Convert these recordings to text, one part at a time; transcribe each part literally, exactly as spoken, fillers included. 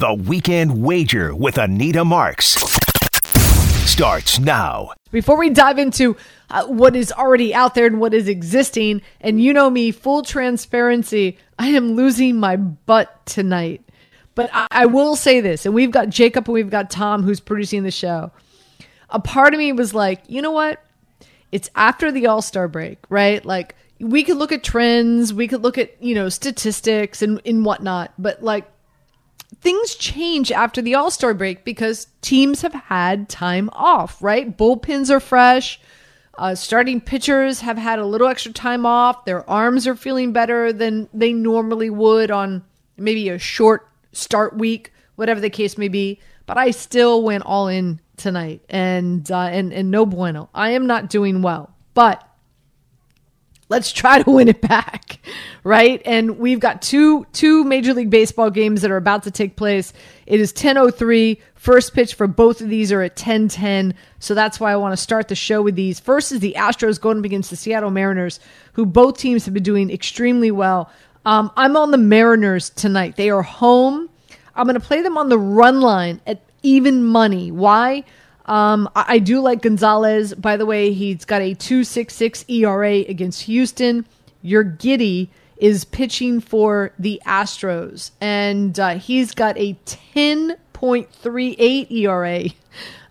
The Weekend Wager with Anita Marks starts now. Before we dive into uh, what is already out there and what is existing, and you know me, full transparency, I am losing my butt tonight. But I, I will say this, and we've got Jacob and we've got Tom who's producing the show. A part of me was like, you know what? It's after the All-Star break, right? Like, we could look at trends, we could look at, you know, statistics and, and whatnot, but like, things change after the All-Star break because teams have had time off, right? Bullpens are fresh. Uh, starting pitchers have had a little extra time off. Their arms are feeling better than they normally would on maybe a short start week, whatever the case may be. But I still went all in tonight, and uh, and and no bueno. I am not doing well, but let's try to win it back, right? And we've got two two Major League Baseball games that are about to take place. It is ten oh three. First pitch for both of these are at ten ten. So that's why I want to start the show with these. First is the Astros going up against the Seattle Mariners, who both teams have been doing extremely well. Um, I'm on the Mariners tonight. They are home. I'm going to play them on the run line at even money. Why? Um, I do like Gonzalez. By the way, he's got a two point six six E R A against Houston. Urquidy is pitching for the Astros, and uh, he's got a ten point three eight E R A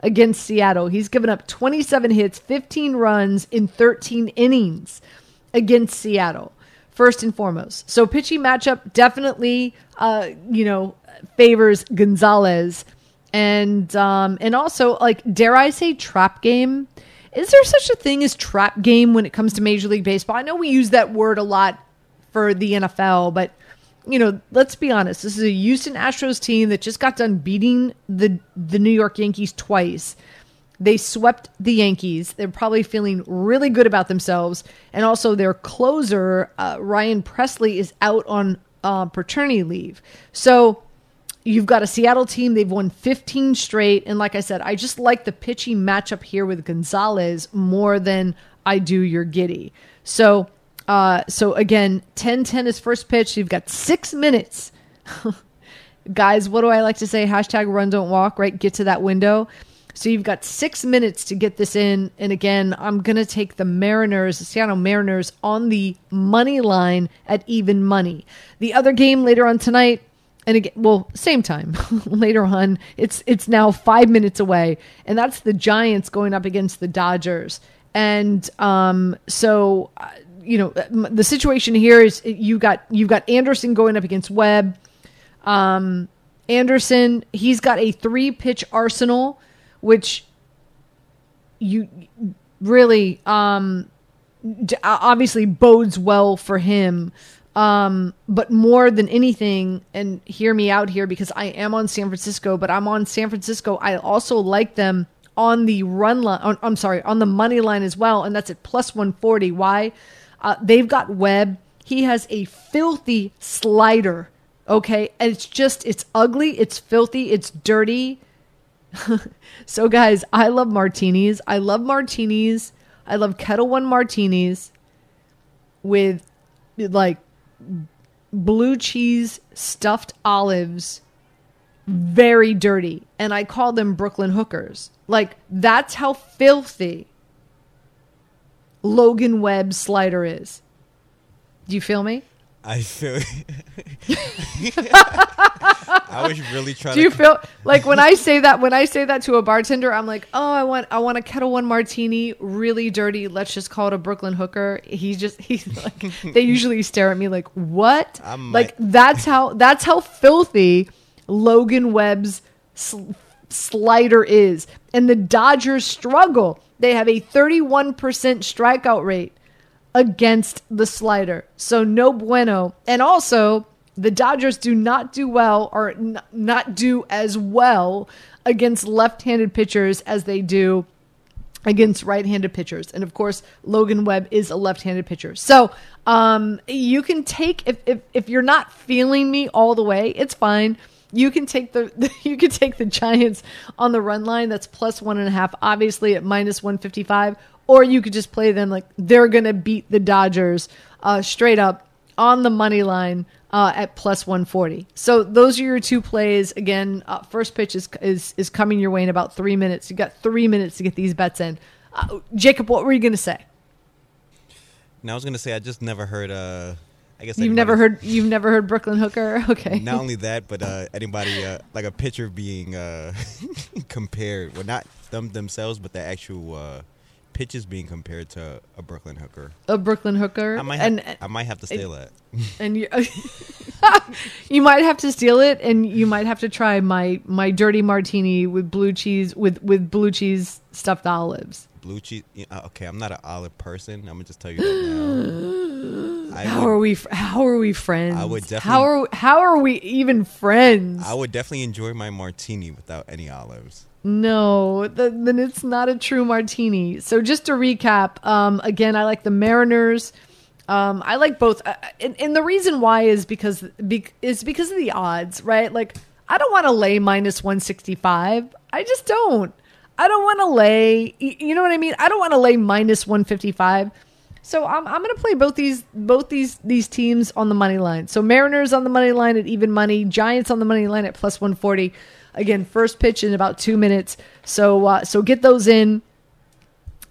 against Seattle. He's given up twenty-seven hits, fifteen runs in thirteen innings against Seattle, first and foremost. So pitching matchup definitely, uh, you know, favors Gonzalez. And um, and also, like, dare I say trap game? Is there such a thing as trap game when it comes to Major League Baseball? I know we use that word a lot for the N F L, but, you know, let's be honest. This is a Houston Astros team that just got done beating the, the New York Yankees twice. They swept the Yankees. They're probably feeling really good about themselves. And also their closer, uh, Ryan Presley, is out on uh, paternity leave. So you've got a Seattle team. They've won fifteen straight. And like I said, I just like the pitching matchup here with Gonzalez more than I do Urquidy. So, uh, so again, ten ten is first pitch. You've got six minutes. Guys, what do I like to say? Hashtag run, don't walk, right? Get to that window. So you've got six minutes to get this in. And again, I'm going to take the Mariners, the Seattle Mariners, on the money line at even money. The other game later on tonight, and again, well, same time later on, it's it's now five minutes away. And that's the Giants going up against the Dodgers. And um, so, uh, you know, the situation here is you got you've got Anderson going up against Webb. Um, Anderson, he's got a three pitch arsenal, which you really um, obviously bodes well for him. Um, but more than anything, and hear me out here because I am on San Francisco, but I'm on San Francisco. I also like them on the run line. On, I'm sorry, on the money line as well. And that's at plus one forty. Why? Uh, they've got Webb. He has a filthy slider. Okay. And it's just, it's ugly. It's filthy. It's dirty. So guys, I love martinis. I love martinis. I love Kettle One martinis with like blue cheese stuffed olives, very dirty, and I call them Brooklyn Hookers. Like, that's how filthy Logan Webb's slider is. Do you feel me? I feel. I was really trying. Do you to feel like when I say that? When I say that to a bartender, I'm like, "Oh, I want, I want a Kettle One martini, really dirty. Let's just call it a Brooklyn Hooker." He's just, he's like, they usually stare at me like, "What?" I'm like, like that's how that's how filthy Logan Webb's sl- slider is, and the Dodgers struggle. They have a thirty-one percent strikeout rate against the slider. So no bueno. And also the Dodgers do not do well or n- not do as well against left-handed pitchers as they do against right-handed pitchers. And of course, Logan Webb is a left-handed pitcher. So um, you can take, if, if, if you're not feeling me all the way, it's fine. You can take the, the you can take the Giants on the run line. That's plus one and a half, obviously at minus one fifty-five. Or you could just play them like they're going to beat the Dodgers uh, straight up on the money line uh, at plus one forty. So those are your two plays. Again, uh, first pitch is, is is coming your way in about three minutes. You've got three minutes to get these bets in. Uh, Jacob, what were you going to say? Now I was going to say I just never heard uh... – I guess you've never heard you've never heard Brooklyn Hooker. Okay. Not only that, but uh, anybody uh, like a pitcher being uh, compared, well, not them themselves, but the actual uh, pitches being compared to a Brooklyn Hooker. A Brooklyn Hooker. I might have, and I might have to steal it. That. And you, you might have to steal it, and you might have to try my, my dirty martini with blue cheese with, with blue cheese stuffed olives. Blue cheese. Okay, I'm not an olive person. I'm gonna just tell you that now. How would, are we? How are we friends? I would definitely. How are How are we even friends? I would definitely enjoy my martini without any olives. No, th- then it's not a true martini. So just to recap, um, again, I like the Mariners. Um, I like both, uh, and, and the reason why is because be- is because of the odds, right? Like I don't want to lay minus one sixty-five. I just don't. I don't want to lay, you know what I mean? I don't want to lay minus one fifty-five. So I'm I'm going to play both these both these these teams on the money line. So Mariners on the money line at even money, Giants on the money line at plus one forty. Again, first pitch in about two minutes. So uh, so get those in.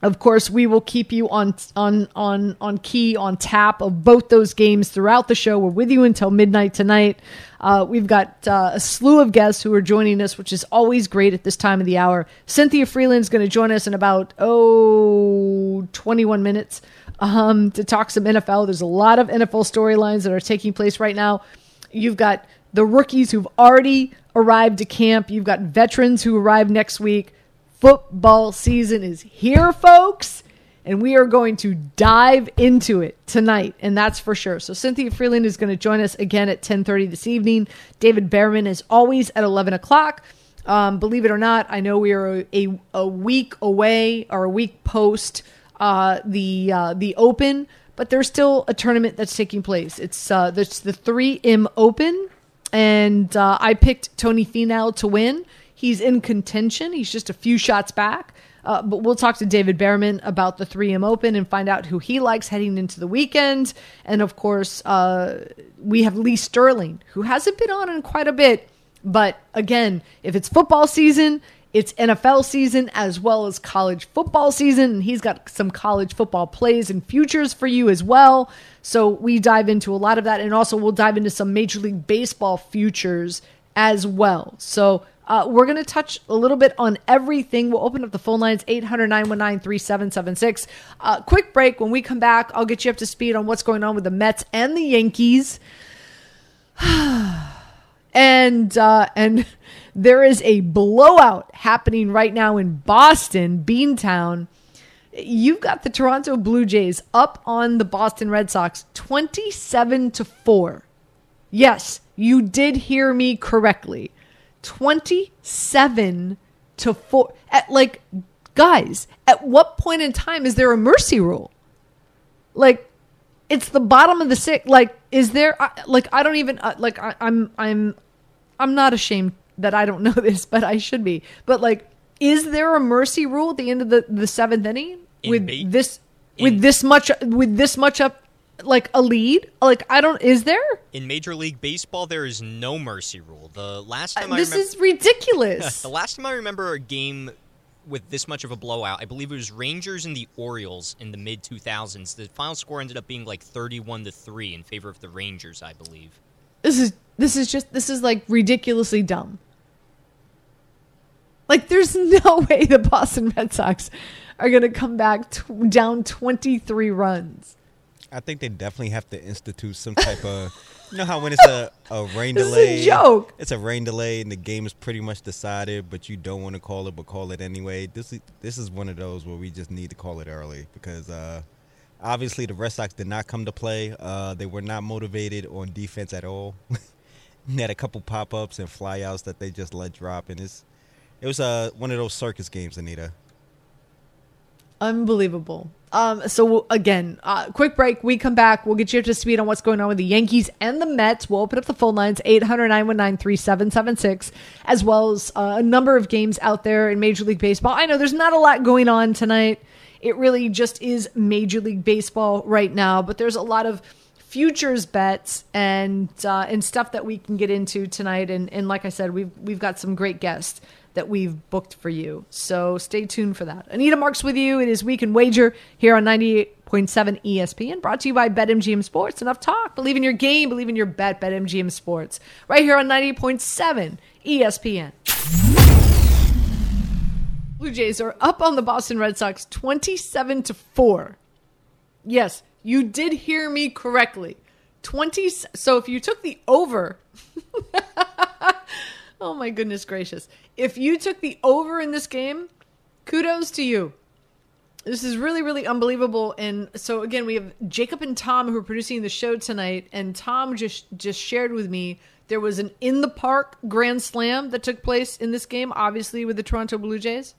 Of course, we will keep you on on on on key on tap of both those games throughout the show. We're with you until midnight tonight. Uh, we've got uh, a slew of guests who are joining us, which is always great at this time of the hour. Cynthia Frelund is going to join us in about, oh, twenty-one minutes um, to talk some N F L. There's a lot of N F L storylines that are taking place right now. You've got the rookies who've already arrived to camp. You've got veterans who arrive next week. Football season is here, folks, and we are going to dive into it tonight, and that's for sure. So Cynthia Frelund is going to join us again at ten thirty this evening. David Bearman is always at eleven o'clock. Um, believe it or not, I know we are a, a, a week away or a week post uh, the uh, the Open, but there's still a tournament that's taking place. It's uh, that's the three M Open, and uh, I picked Tony Finau to win. He's in contention. He's just a few shots back. Uh, but we'll talk to David Bearman about the three M Open and find out who he likes heading into the weekend. And, of course, uh, we have Lee Sterling, who hasn't been on in quite a bit. But, again, if it's football season, it's N F L season as well as college football season. And he's got some college football plays and futures for you as well. So we dive into a lot of that. And also we'll dive into some Major League Baseball futures as well. So Uh, we're going to touch a little bit on everything. We'll open up the phone lines, eight hundred, nine one nine, three seven seven six. Uh, quick break. When we come back, I'll get you up to speed on what's going on with the Mets and the Yankees. and uh, and there is a blowout happening right now in Boston, Beantown. You've got the Toronto Blue Jays up on the Boston Red Sox, twenty-seven to four. Yes, you did hear me correctly. twenty-seven to four. At, like, guys, at what point in time is there a mercy rule? Like, it's the bottom of the sixth. Like, is there? Uh, like, I don't even. Uh, like, I, I'm, I'm, I'm not ashamed that I don't know this, but I should be. But like, is there a mercy rule at the end of the, the seventh inning in with bait. this, in- with this much, with this much up, like a lead? Like, I don't, is there? In Major League Baseball, there is no mercy rule. The last time uh, I remember... This remem- is ridiculous. The last time I remember a game with this much of a blowout, I believe it was Rangers and the Orioles in the mid two thousands. The final score ended up being like thirty-one to three in favor of the Rangers, I believe. This is, this is just, this is like ridiculously dumb. Like, there's no way the Boston Red Sox are going to come back t- down twenty-three runs. I think they definitely have to institute some type of, you know how when it's a, a rain this delay, is a joke. It's a rain delay and the game is pretty much decided, but you don't want to call it, but call it anyway. This is this is one of those where we just need to call it early because uh, obviously the Red Sox did not come to play. Uh, they were not motivated on defense at all. They had a couple pop-ups and fly-outs that they just let drop, and it's it was uh, one of those circus games, Anita. Unbelievable. Um, so, again, uh, quick break. We come back. We'll get you up to speed on what's going on with the Yankees and the Mets. We'll open up the phone lines, eight hundred, nine one nine, three seven seven six, as well as uh, a number of games out there in Major League Baseball. I know there's not a lot going on tonight. It really just is Major League Baseball right now, but there's a lot of futures bets and uh, and stuff that we can get into tonight. And, and like I said, we've we've got some great guests that we've booked for you. So stay tuned for that. Anita Marks with you. It is Week in Wager here on ninety-eight point seven E S P N, brought to you by BetMGM Sports. Enough talk. Believe in your game. Believe in your bet. BetMGM Sports. Right here on ninety-eight point seven E S P N. Blue Jays are up on the Boston Red Sox twenty-seven to four. Yes, you did hear me correctly. twenty So if you took the over... Oh, my goodness gracious. If you took the over in this game, kudos to you. This is really, really unbelievable. And so, again, we have Jacob and Tom who are producing the show tonight. And Tom just, just shared with me there was an in-the-park grand slam that took place in this game, obviously, with the Toronto Blue Jays.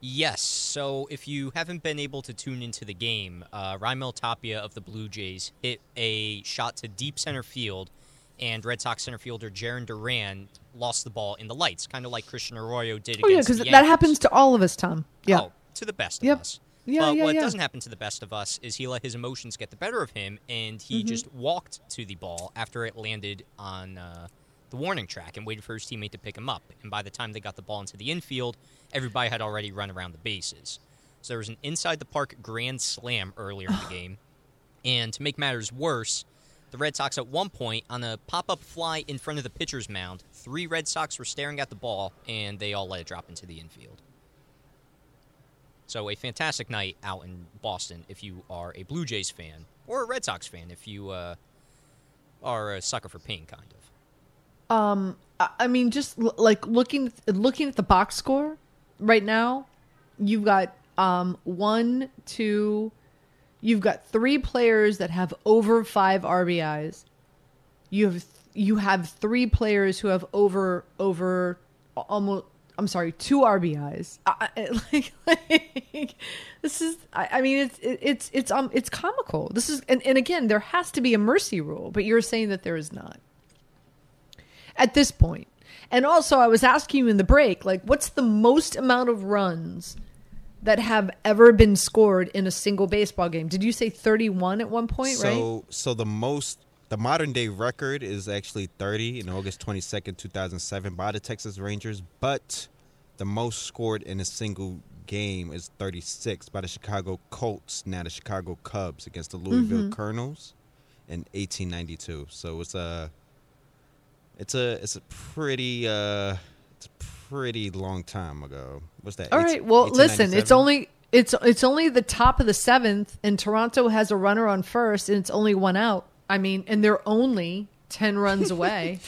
Yes. So if you haven't been able to tune into the game, uh, Raimel Tapia of the Blue Jays hit a shot to deep center field, and Red Sox center fielder Jarren Duran lost the ball in the lights, kind of like Christian Arroyo did oh, against yeah, the Yankees. Oh, yeah, because that happens to all of us, Tom. Yeah. Oh, to the best of yep. us. Yeah, but yeah, what yeah. doesn't happen to the best of us is he let his emotions get the better of him, and he mm-hmm. just walked to the ball after it landed on uh, the warning track and waited for his teammate to pick him up. And by the time they got the ball into the infield, everybody had already run around the bases. So there was an inside-the-park grand slam earlier in the game. And to make matters worse, the Red Sox at one point, on a pop-up fly in front of the pitcher's mound, three Red Sox were staring at the ball, and they all let it drop into the infield. So a fantastic night out in Boston if you are a Blue Jays fan, or a Red Sox fan if you uh, are a sucker for pain, kind of. Um, I mean, just l- like looking looking at the box score right now, you've got um, one, two... You've got three players that have over five R B Is. You have you have three players who have over over almost. I'm sorry, two R B Is. I, I, like, like this is. I, I mean, it's it, it's it's um it's comical. This is and, and again, there has to be a mercy rule, but you're saying that there is not at this point. And also, I was asking you in the break, like, what's the most amount of runs that have ever been scored in a single baseball game? Did you say thirty-one at one point, so, right? So the most, the modern day record is actually thirty in August twenty-second, two thousand seven by the Texas Rangers, but the most scored in a single game is thirty-six by the Chicago Colts, now the Chicago Cubs, against the Louisville mm-hmm. Cardinals in eighteen ninety-two. So it's a, it's a, it's a pretty, uh, it's a pretty long time ago. What's that? All right. Well, listen, it's only it's it's only the top of the seventh, and Toronto has a runner on first, and it's only one out. I mean, and they're only ten runs away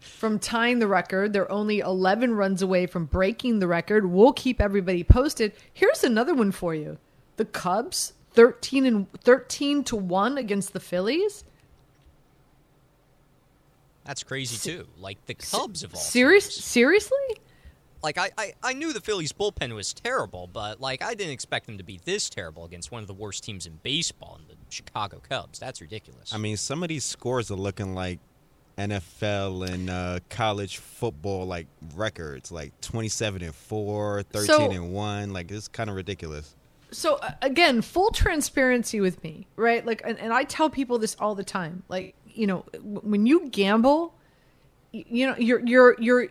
from tying the record. They're only eleven runs away from breaking the record. We'll keep everybody posted. Here's another one for you: the Cubs thirteen and thirteen to one against the Phillies. That's crazy, too. Like, the Cubs of all Serious, Seriously? Like, I, I, I knew the Phillies' bullpen was terrible, but, like, I didn't expect them to be this terrible against one of the worst teams in baseball, in the Chicago Cubs. That's ridiculous. I mean, some of these scores are looking like N F L and uh, college football, like, records. Like, twenty-seven and four, thirteen and one. Like, it's kind of ridiculous. So, uh, again, full transparency with me, right? Like, and, and I tell people this all the time. Like, you know, when you gamble, you know, you're, you're, you're,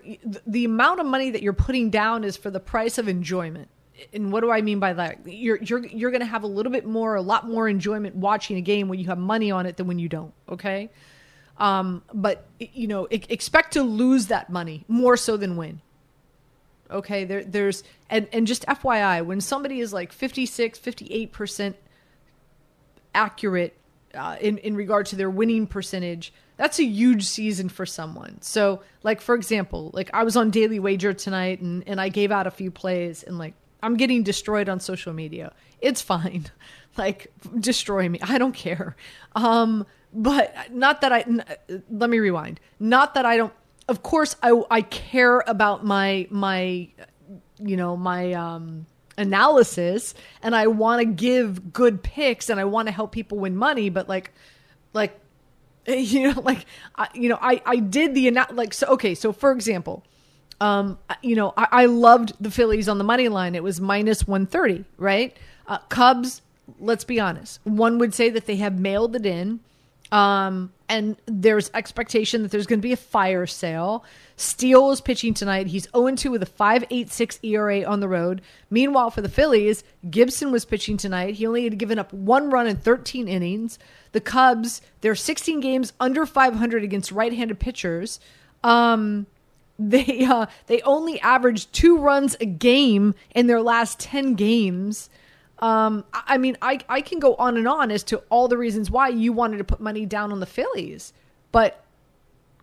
the amount of money that you're putting down is for the price of enjoyment. And what do I mean by that? You're, you're, you're going to have a little bit more, a lot more enjoyment watching a game when you have money on it than when you don't. Okay. Um, but you know, expect to lose that money more so than win. Okay. There, there's, and, and just F Y I, when somebody is like fifty-six, fifty-eight percent accurate, Uh, in, in regard to their winning percentage, that's a huge season for someone. So, like, for example, like I was on Daily Wager tonight and, and I gave out a few plays and, like, I'm getting destroyed on social media. It's fine. Like, destroy me. I don't care. Um, but not that I, n- let me rewind. Not that I don't, of course, I, I care about my, my, you know, my, um, analysis, and I want to give good picks, and I want to help people win money. But like, like, you know, like, I, you know, I, I did the, like, so, okay. So for example, um, you know, I, I loved the Phillies on the money line. It was minus one thirty, right? Uh, Cubs, let's be honest. One would say that they have mailed it in. Um, and there's expectation that there's going to be a fire sale. Steele is pitching tonight. He's oh and two with a five point eight six E R A on the road. Meanwhile, for the Phillies, Gibson was pitching tonight. He only had given up one run in thirteen innings. The Cubs, they're sixteen games under five hundred against right-handed pitchers. Um, they uh, they only averaged two runs a game in their last ten games. Um, I mean, I, I can go on and on as to all the reasons why you wanted to put money down on the Phillies, but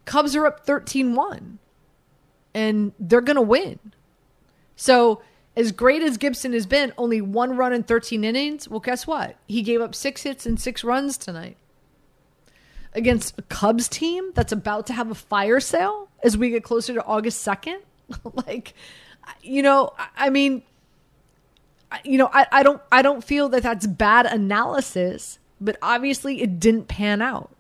Cubs are up thirteen one and they're going to win. So as great as Gibson has been, only one run in thirteen innings. Well, guess what? He gave up six hits and six runs tonight against a Cubs team that's about to have a fire sale as we get closer to August second. Like, you know, I, I mean... You know, I, I don't I don't feel that that's bad analysis, but obviously it didn't pan out.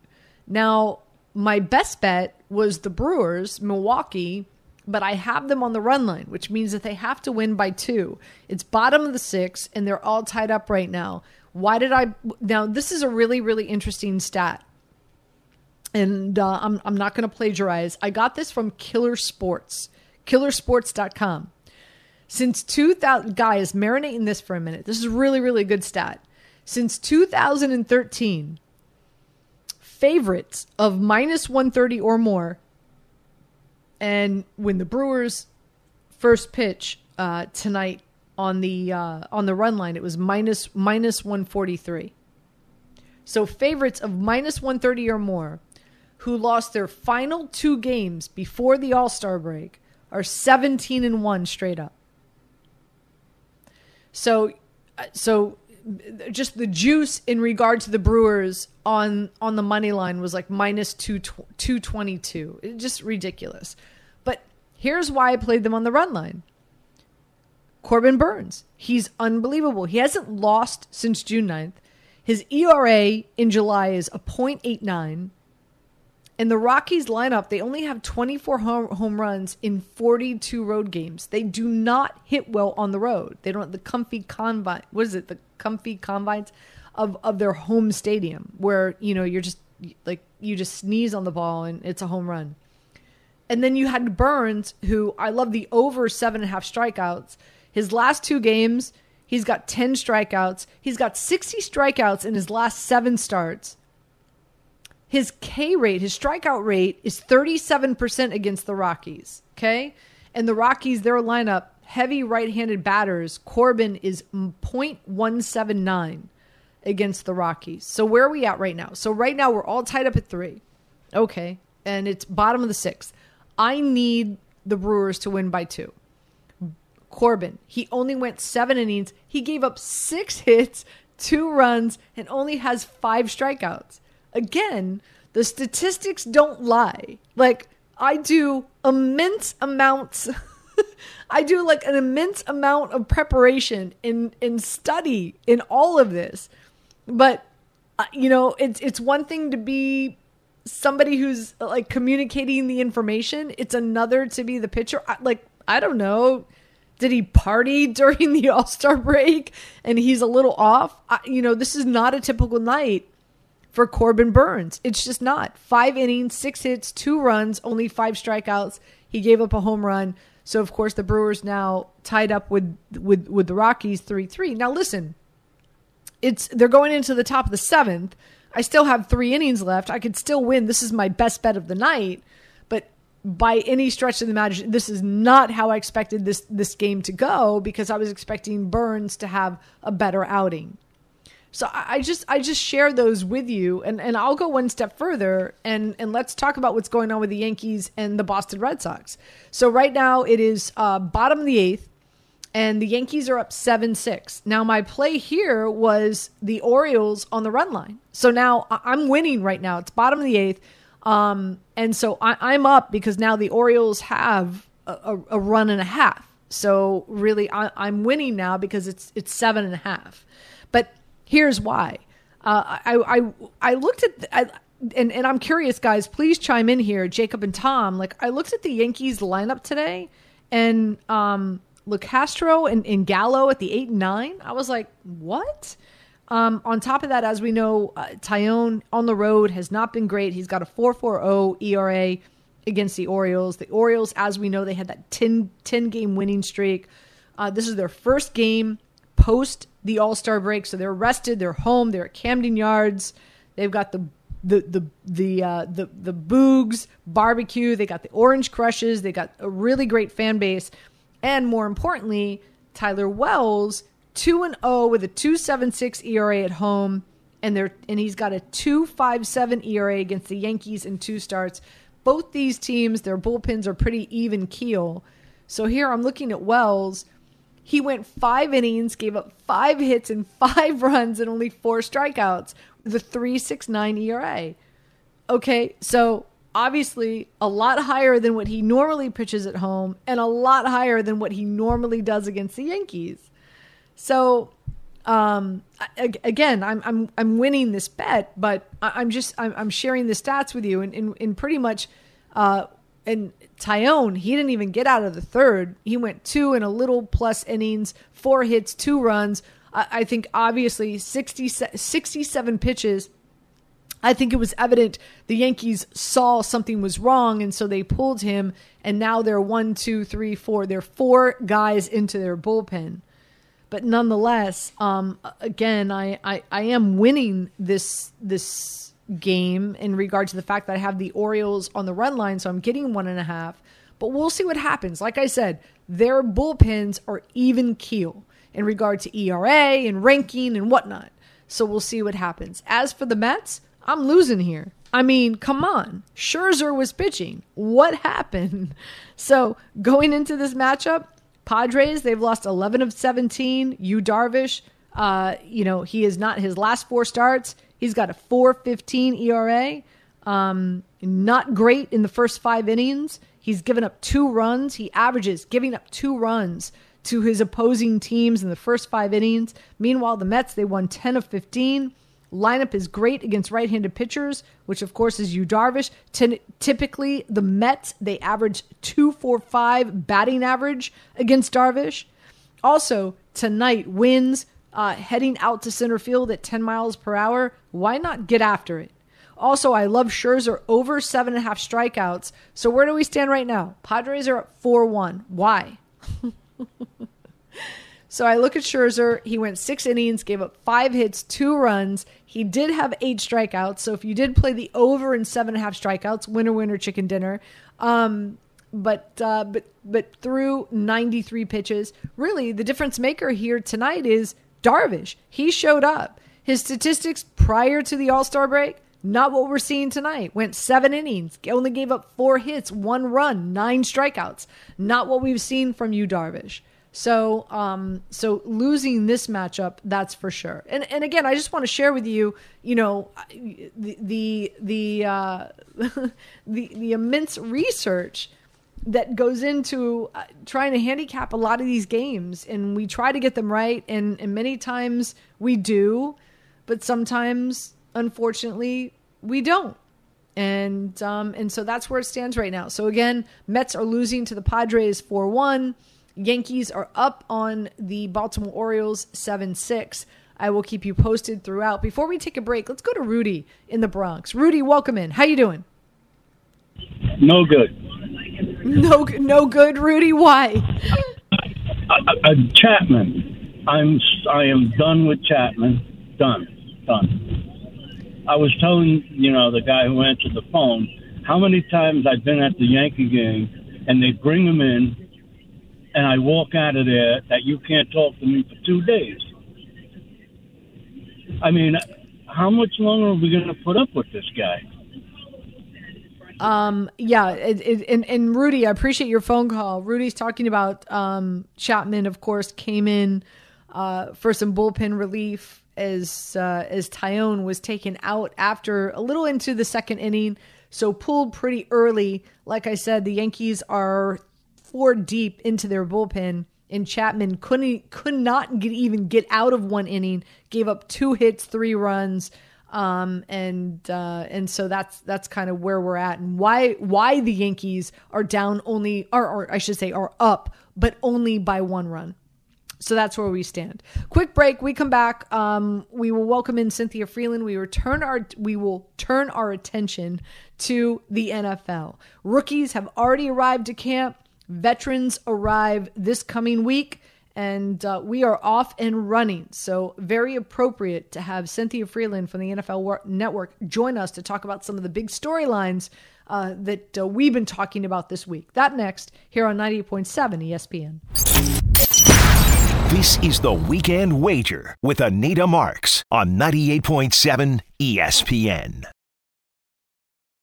Now, my best bet was the Brewers, Milwaukee, but I have them on the run line, which means that they have to win by two. It's bottom of the sixth, and they're all tied up right now. Why did I... Now, this is a really, really interesting stat, and uh, I'm, I'm not going to plagiarize. I got this from Killer Sports, killer sports dot com. Since two thousand, guys, marinate in this for a minute. This is really, really good stat. Since two thousand thirteen, favorites of minus one thirty or more. And when the Brewers first pitch uh, tonight on the uh, on the run line, it was minus minus one forty-three. So favorites of minus one thirty or more, who lost their final two games before the All-Star break, are seventeen and one straight up. So, so just the juice in regard to the Brewers on, on the money line was like minus two twenty-two. It's just ridiculous. But here's why I played them on the run line. Corbin Burnes, he's unbelievable. He hasn't lost since June ninth. His E R A in July is a point eight nine. In the Rockies lineup, they only have twenty-four home runs in forty-two road games. They do not hit well on the road. They don't have the comfy confine. What is it? The comfy confines of, of their home stadium, where you know you're just like you just sneeze on the ball and it's a home run. And then you had Burnes, who I love the over seven and a half strikeouts. His last two games, he's got ten strikeouts. He's got sixty strikeouts in his last seven starts. His K rate, his strikeout rate is thirty-seven percent against the Rockies, okay? And the Rockies, their lineup, heavy right-handed batters, Corbin is point one seven nine against the Rockies. So where are we at right now? So right now we're all tied up at three, okay? And it's bottom of the sixth. I need the Brewers to win by two. Corbin, he only went seven innings. He gave up six hits, two runs, and only has five strikeouts. Again, the statistics don't lie. Like, I do immense amounts. I do like an immense amount of preparation and, and study in all of this. But, uh, you know, it's, it's one thing to be somebody who's like communicating the information. It's another to be the pitcher. I, like, I don't know. Did he party during the All-Star break and he's a little off? I, you know, this is not a typical night for Corbin Burnes. It's just not. Five innings, six hits, two runs, only five strikeouts. He gave up a home run. So, of course, the Brewers now tied up with with, with the Rockies three three. Now, listen, it's they're going into the top of the seventh. I still have three innings left. I could still win. This is my best bet of the night. But by any stretch of the imagination, this is not how I expected this, this game to go, because I was expecting Burnes to have a better outing. So I just I just share those with you, and, and I'll go one step further, and, and let's talk about what's going on with the Yankees and the Boston Red Sox. So right now it is uh, bottom of the eighth, and the Yankees are up seven six. Now my play here was the Orioles on the run line. So now I'm winning right now. It's bottom of the eighth, um, and so I, I'm up because now the Orioles have a, a run and a half. So really I, I'm winning now because it's it's seven and a half. But here's why. Uh, I, I I looked at, the, I, and, and I'm curious, guys, please chime in here, Jacob and Tom. Like, I looked at the Yankees lineup today, and um, LeCastro and, and Gallo at the eight and nine. I was like, what? Um, on top of that, as we know, uh, Tyone on the road has not been great. He's got a four point four oh E R A against the Orioles. The Orioles, as we know, they had that ten-game winning streak. Uh, this is their first game post the All-Star break, so they're rested. They're home. They're at Camden Yards. They've got the the the the uh, the, the Boogs barbecue. They got the Orange Crushes. They got a really great fan base, and more importantly, Tyler Wells. two and oh with a two point seven six E R A at home, and they're and he's got a two point five seven E R A against the Yankees in two starts. Both these teams, their bullpens are pretty even keel. So here I'm looking at Wells. He went five innings, gave up five hits and five runs and only four strikeouts with a three point six nine E R A. Okay, so obviously a lot higher than what he normally pitches at home and a lot higher than what he normally does against the Yankees. So, um, again, I'm I'm I'm winning this bet, but I'm just I'm I'm sharing the stats with you. And in, in, in pretty much, uh, and Tyone, he didn't even get out of the third. He went two and a little plus innings, four hits, two runs. I, I think obviously sixty-seven pitches. I think it was evident the Yankees saw something was wrong, and so they pulled him. And now they're one, two, three, four. They're four guys into their bullpen. But nonetheless, um, again, I, I, I am winning this this game in regard to the fact that I have the Orioles on the run line, so I'm getting one and a half. But we'll see what happens. Like I said, their bullpens are even keel in regard to E R A and ranking and whatnot. So we'll see what happens. As for the Mets, I'm losing here. I mean, come on. Scherzer was pitching. What happened? So going into this matchup, Padres, they've lost eleven of seventeen. Yu Darvish, uh, you know, he is not his last four starts. He's got a four fifteen E R A. Um, not great in the first five innings. He's given up two runs. He averages giving up two runs to his opposing teams in the first five innings. Meanwhile, the Mets, they won ten of fifteen. Lineup is great against right-handed pitchers, which of course is Yu Darvish. T- typically, the Mets, they average two forty-five batting average against Darvish. Also, tonight, winds uh, heading out to center field at ten miles per hour. Why not get after it? Also, I love Scherzer over seven and a half strikeouts. So where do we stand right now? Padres are up four one. Why? So I look at Scherzer. He went six innings, gave up five hits, two runs. He did have eight strikeouts. So if you did play the over and seven and a half strikeouts, winner, winner, chicken dinner. Um, but uh, but but through ninety-three pitches, really the difference maker here tonight is Darvish. He showed up. His statistics prior to the All-Star break, not what we're seeing tonight. Went seven innings, only gave up four hits, one run, nine strikeouts. Not what we've seen from Yu Darvish. So, um, so losing this matchup, that's for sure. And and again, I just want to share with you, you know, the the the uh, the, the immense research that goes into uh, trying to handicap a lot of these games, and we try to get them right, and and many times we do, but sometimes, unfortunately, we don't. And um, and so that's where it stands right now. So again, Mets are losing to the Padres four one. Yankees are up on the Baltimore Orioles seven six. I will keep you posted throughout. Before we take a break, let's go to Rudy in the Bronx. Rudy, welcome in. How you doing? No good. No no good, Rudy? Why? Uh, uh, Chapman. I'm, I am done with Chapman. Done. Done. I was telling, you know, the guy who answered the phone, how many times I've been at the Yankee game, and they bring him in, and I walk out of there that you can't talk to me for two days. I mean, how much longer are we going to put up with this guy? Um, yeah, it, it, and, and Rudy, I appreciate your phone call. Rudy's talking about um, Chapman, of course, came in uh, for some bullpen relief as uh, as Tyone was taken out after a little into the second inning, so pulled pretty early. Like I said, the Yankees are four deep into their bullpen, and Chapman couldn't could not get, even get out of one inning. Gave up two hits, three runs, um, and uh, and so that's that's kind of where we're at, and why why the Yankees are down only, or, or I should say, are up, but only by one run. So that's where we stand. Quick break. We come back. Um, we will welcome in Cynthia Frelund. We return our. We will turn our attention to the N F L. Rookies have already arrived to camp. Veterans arrive this coming week, and uh, we are off and running. So very appropriate to have Cynthia Frelund from the N F L Network join us to talk about some of the big storylines uh, that uh, we've been talking about this week. That next here on ninety-eight point seven E S P N. This is the Weekend Wager with Anita Marks on ninety-eight point seven E S P N.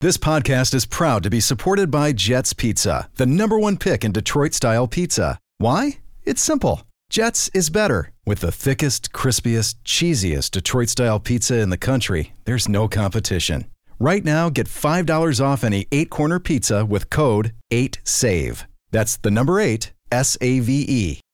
This podcast is proud to be supported by Jets Pizza, the number one pick in Detroit-style pizza. Why? It's simple. Jets is better. With the thickest, crispiest, cheesiest Detroit-style pizza in the country, there's no competition. Right now, get five dollars off any eight-corner pizza with code eight save. That's the number eight, S A V E.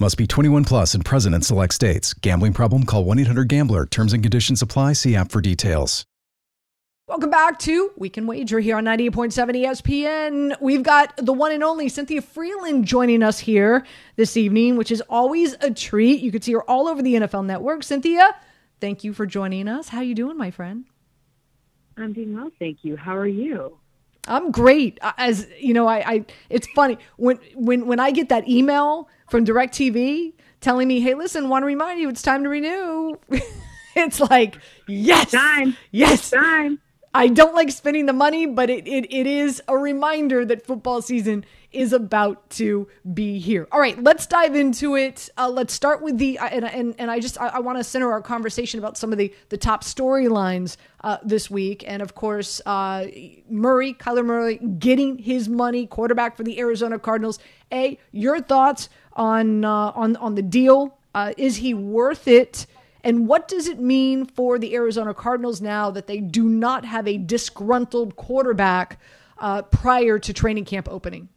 Must be twenty-one plus and present in select states. Gambling problem? Call one eight hundred gambler. Terms and conditions apply. See app for details. Welcome back to Weekend Wager here on ninety-eight point seven E S P N. We've got the one and only Cynthia Frelund joining us here this evening, which is always a treat. You can see her all over the N F L Network. Cynthia, thank you for joining us. How are you doing, my friend? I'm doing well, thank you. How are you? I'm great. As you know, I, I it's funny when when when I get that email from DirecTV telling me, hey, listen, want to remind you, it's time to renew. It's like, yes, time. yes, time. I don't like spending the money, but it, it it is a reminder that football season is about to be here. All right, let's dive into it. Uh, let's start with the, and and, and I just, I, I want to center our conversation about some of the, the top storylines uh, this week. And of course, uh, Murray, Kyler Murray, getting his money, quarterback for the Arizona Cardinals. A, your thoughts on, uh, on, on the deal? Uh, is he worth it? And what does it mean for the Arizona Cardinals now that they do not have a disgruntled quarterback uh, prior to training camp opening?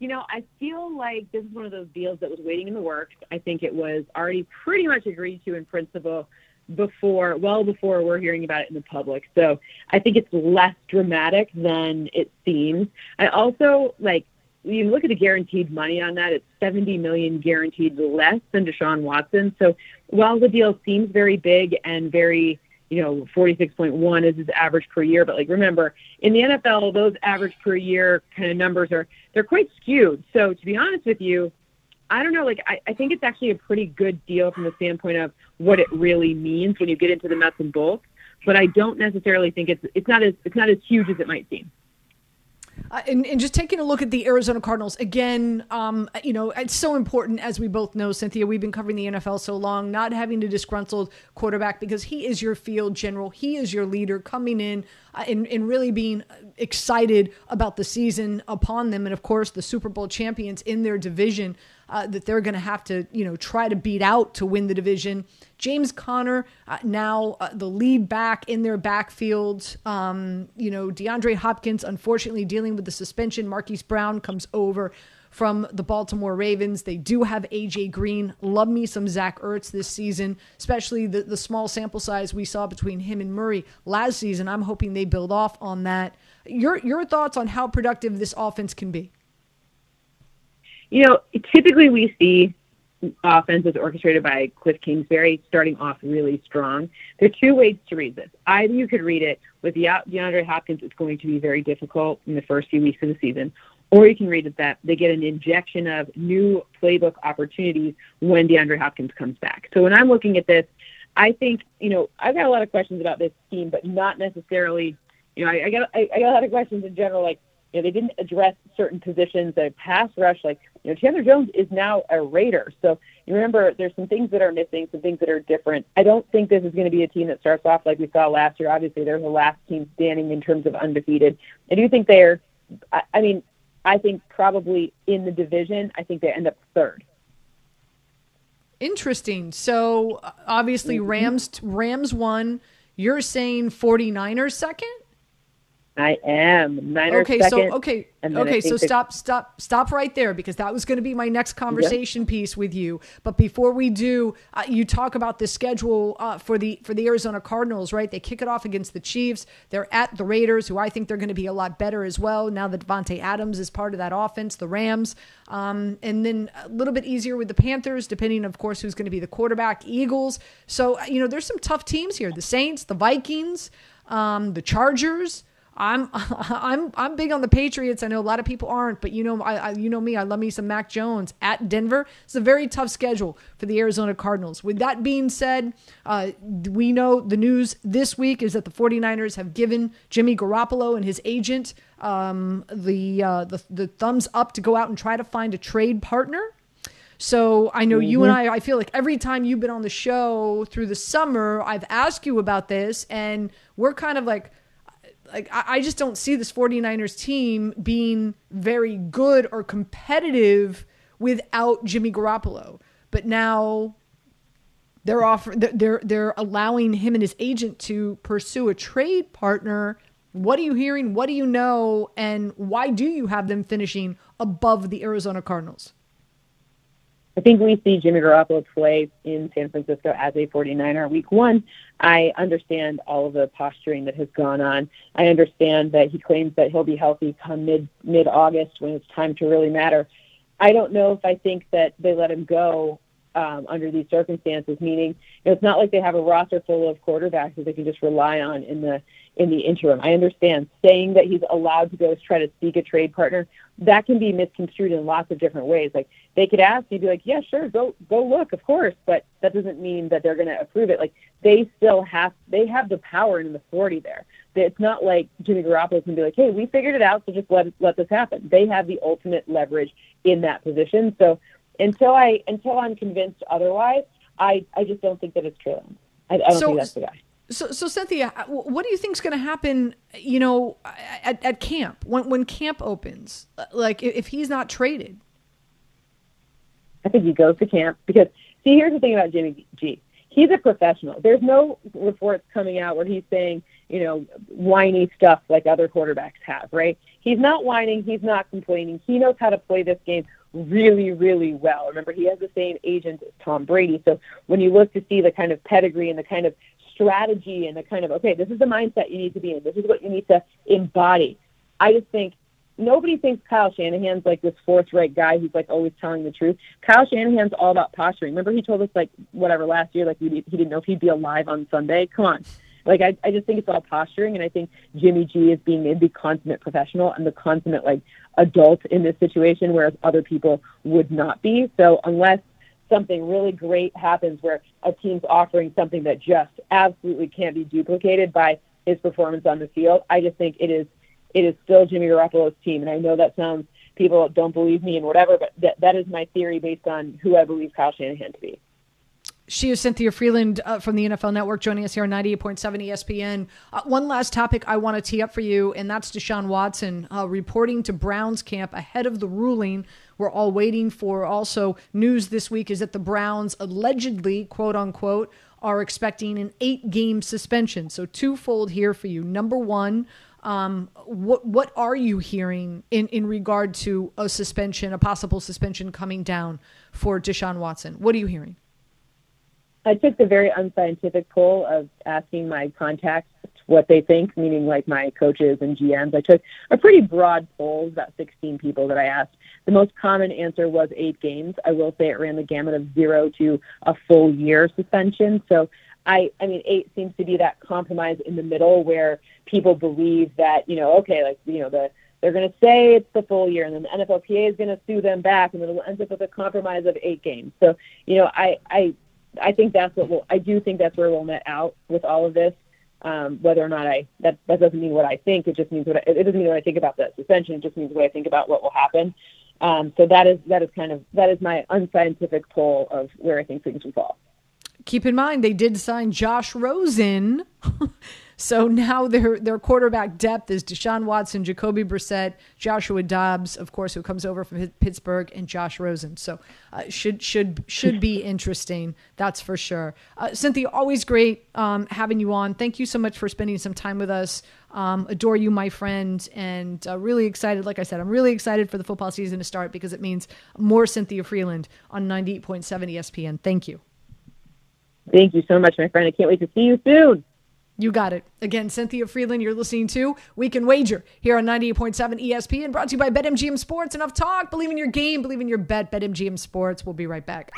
You know, I feel like this is one of those deals that was waiting in the works. I think it was already pretty much agreed to in principle before, well before we're hearing about it in the public. So I think it's less dramatic than it seems. I also, like, you look at the guaranteed money on that, it's seventy million dollars guaranteed less than Deshaun Watson. So while the deal seems very big and very, you know, forty-six point one is his average per year, but like, remember, in the N F L, those average per year kind of numbers are, they're quite skewed. So to be honest with you, I don't know, like, I, I think it's actually a pretty good deal from the standpoint of what it really means when you get into the nuts and bolts, but I don't necessarily think it's, it's not as, it's not as huge as it might seem. Uh, and, and just taking a look at the Arizona Cardinals, again, um, you know, it's so important, as we both know, Cynthia, we've been covering the N F L so long, not having a disgruntled quarterback because he is your field general. He is your leader coming in uh, and, and really being excited about the season upon them. And, of course, the Super Bowl champions in their division uh, that they're going to have to, you know, try to beat out to win the division. James Conner, uh, now uh, the lead back in their backfield. Um, you know, DeAndre Hopkins, unfortunately, dealing with the suspension. Marquise Brown comes over from the Baltimore Ravens. They do have A J Green. Love me some Zach Ertz this season, especially the, the small sample size we saw between him and Murray last season. I'm hoping they build off on that. Your, your thoughts on how productive this offense can be? You know, typically we see offenses orchestrated by Cliff Kingsbury starting off really strong. There are two ways to read this. Either you could read it with the DeAndre Hopkins, it's going to be very difficult in the first few weeks of the season, or you can read it that they get an injection of new playbook opportunities when DeAndre Hopkins comes back. So when I'm looking at this, I think, you know, I've got a lot of questions about this team, but not necessarily, you know, I, I got I, I got a lot of questions in general, like, you know, they didn't address certain positions, the pass rush, like, you know, Chandler Jones is now a Raider. So you remember there's some things that are missing, some things that are different. I don't think this is going to be a team that starts off like we saw last year. Obviously, they're the last team standing in terms of undefeated. I do think they're, I, I mean, I think probably in the division, I think they end up third. Interesting. So, obviously, mm-hmm. Rams Rams won. You're saying 49ers second? I am. Niners okay, second. So, okay, okay, so that... stop, stop, stop right there, because that was going to be my next conversation yep. piece with you. But before we do, uh, you talk about the schedule uh, for the for the Arizona Cardinals, right? They kick it off against the Chiefs. They're at the Raiders, who I think they're going to be a lot better as well, now that Devontae Adams is part of that offense, the Rams. Um, and then a little bit easier with the Panthers, depending, of course, who's going to be the quarterback, Eagles. So, you know, there's some tough teams here. The Saints, the Vikings, um, the Chargers. I'm I'm I'm big on the Patriots. I know a lot of people aren't, but you know I, I you know me. I love me some Mac Jones at Denver. It's a very tough schedule for the Arizona Cardinals. With that being said, uh, we know the news this week is that the 49ers have given Jimmy Garoppolo and his agent um, the, uh, the the thumbs up to go out and try to find a trade partner. So I know mm-hmm. you and I, I feel like every time you've been on the show through the summer, I've asked you about this, and we're kind of like, Like I just don't see this 49ers team being very good or competitive without Jimmy Garoppolo. But now they're offering, they're they're allowing him and his agent to pursue a trade partner. What are you hearing? What do you know? And why do you have them finishing above the Arizona Cardinals? I think we see Jimmy Garoppolo play in San Francisco as a 49er week one. I understand all of the posturing that has gone on. I understand that he claims that he'll be healthy come mid, mid-August when it's time to really matter. I don't know if I think that they let him go um, under these circumstances, meaning you know, it's not like they have a roster full of quarterbacks that they can just rely on in the in the interim. I understand saying that he's allowed to go try to seek a trade partner. That can be misconstrued in lots of different ways. Like they could ask, you'd be like, yeah, sure, go, go look, of course. But that doesn't mean that they're going to approve it. Like they still have, they have the power and the authority there. It's not like Jimmy Garoppolo can be like, hey, we figured it out. So just let, let this happen. They have the ultimate leverage in that position. So until I, until I'm convinced otherwise, I, I just don't think that it's true. I, I don't so, think that's the guy. So, so Cynthia, what do you think is going to happen, you know, at, at camp, when when camp opens, like if he's not traded? I think he goes to camp because, see, here's the thing about Jimmy G. He's a professional. There's no reports coming out where he's saying, you know, whiny stuff like other quarterbacks have, right? He's not whining. He's not complaining. He knows how to play this game really, really well. Remember, he has the same agent as Tom Brady. So when you look to see the kind of pedigree and the kind of strategy and the kind of, okay, this is the mindset you need to be in. This is what you need to embody. I just think nobody thinks Kyle Shanahan's like this forthright guy who's like always telling the truth. Kyle Shanahan's all about posturing. Remember he told us like whatever last year, like he didn't know if he'd be alive on Sunday. Come on. Like I, I just think it's all posturing, and I think Jimmy G is being the consummate professional and the consummate like adult in this situation, whereas other people would not be. So unless something really great happens where a team's offering something that just absolutely can't be duplicated by his performance on the field, I just think it is it is still Jimmy Garoppolo's team. And I know that sounds, people don't believe me and whatever, but that, that is my theory based on who I believe Kyle Shanahan to be. She is Cynthia Frelund uh, from the N F L Network, joining us here on ninety-eight point seven E S P N. Uh, one last topic I want to tee up for you, and that's Deshaun Watson uh, reporting to Browns camp ahead of the ruling we're all waiting for. Also, news this week is that the Browns allegedly, quote unquote, are expecting an eight-game suspension. So twofold here for you. Number one, um, what what are you hearing in, in regard to a suspension, a possible suspension coming down for Deshaun Watson? What are you hearing? I took the very unscientific poll of asking my contacts what they think, meaning like my coaches and G Ms. I took a pretty broad poll, about sixteen people that I asked. The most common answer was eight games. I will say it ran the gamut of zero to a full year suspension. So I, I mean, eight seems to be that compromise in the middle where people believe that, you know, okay, like, you know, the, they're going to say it's the full year, and then the N F L P A is going to sue them back, and it'll end up with a compromise of eight games. So, you know, I, I, I think that's what we'll, I do think that's where we'll net out with all of this. Um, whether or not I, that, that doesn't mean what I think. It just means what I, it doesn't mean what I think about that suspension. It just means what I think about what will happen. Um, so that is that is kind of that is my unscientific poll of where I think things will fall. Keep in mind, they did sign Josh Rosen. So now their their quarterback depth is Deshaun Watson, Jacoby Brissett, Joshua Dobbs, of course, who comes over from Pittsburgh, and Josh Rosen. So uh, should should should be interesting. That's for sure. Uh, Cynthia, always great um, having you on. Thank you so much for spending some time with us. Um, adore you, my friend, and uh, really excited. Like I said, I'm really excited for the football season to start because it means more Cynthia Frelund on ninety-eight point seven E S P N. Thank you. Thank you so much, my friend. I can't wait to see you soon. You got it. Again, Cynthia Frelund, you're listening to We Can Wager here on ninety-eight point seven E S P N, brought to you by BetMGM Sports. Enough talk. Believe in your game. Believe in your bet. BetMGM Sports. We'll be right back.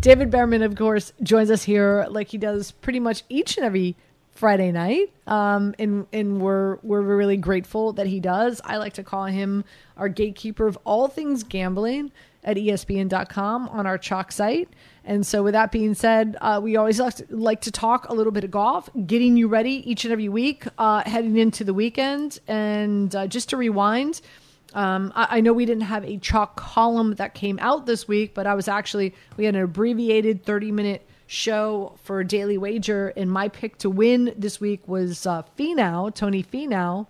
David Bearman, of course, joins us here like he does pretty much each and every Friday night, um, and and we're we're really grateful that he does. I like to call him our gatekeeper of all things gambling at E S P N dot com on our chalk site. And so with that being said, uh, we always like to, like to talk a little bit of golf, getting you ready each and every week, uh, heading into the weekend. And uh, just to rewind, um, I, I know we didn't have a chalk column that came out this week, but I was actually, we had an abbreviated thirty minute show for Daily Wager, and my pick to win this week was uh, Finau, Tony Finau,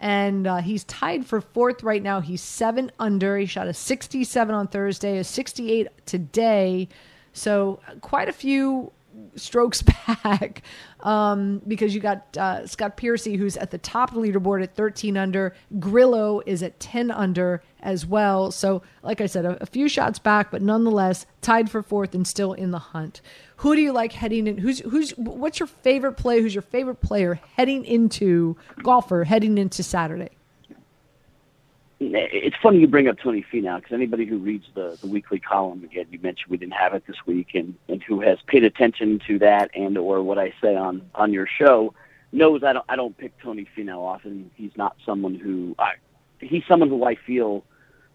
and uh, he's tied for fourth right now. He's seven under. He shot a sixty-seven on Thursday, a sixty-eight today, so quite a few strokes back. Um, because you got uh, Scott Piercy, who's at the top of the leaderboard at thirteen under. Grillo is at ten under as well. So, like I said, a, a few shots back, but nonetheless tied for fourth and still in the hunt. Who do you like heading in? Who's who's? What's your favorite play? Who's your favorite player heading into golfer heading into Saturday? It's funny you bring up Tony Finau because anybody who reads the, the weekly column, again, you mentioned we didn't have it this week, and, and who has paid attention to that and or what I say on, on your show knows I don't I don't pick Tony Finau often. He's not someone who I he's someone who I feel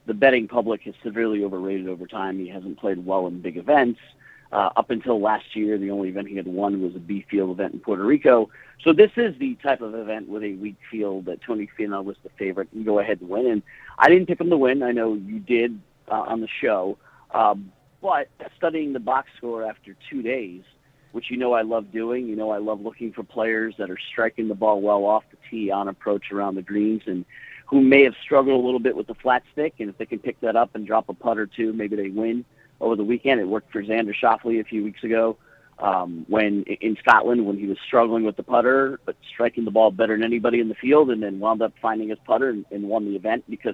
the betting public has severely overrated over time. He hasn't played well in big events. Uh, up until last year, the only event he had won was a B field event in Puerto Rico. So this is the type of event with a weak field that Tony Finau was the favorite and go ahead and win. And I didn't pick him to win. I know you did uh, on the show. Um, but studying the box score after two days, which you know I love doing, you know I love looking for players that are striking the ball well off the tee on approach around the greens and who may have struggled a little bit with the flat stick. And if they can pick that up and drop a putt or two, maybe they win. Over the weekend, it worked for Xander Schauffele a few weeks ago um, when in Scotland when he was struggling with the putter but striking the ball better than anybody in the field and then wound up finding his putter and, and won the event because,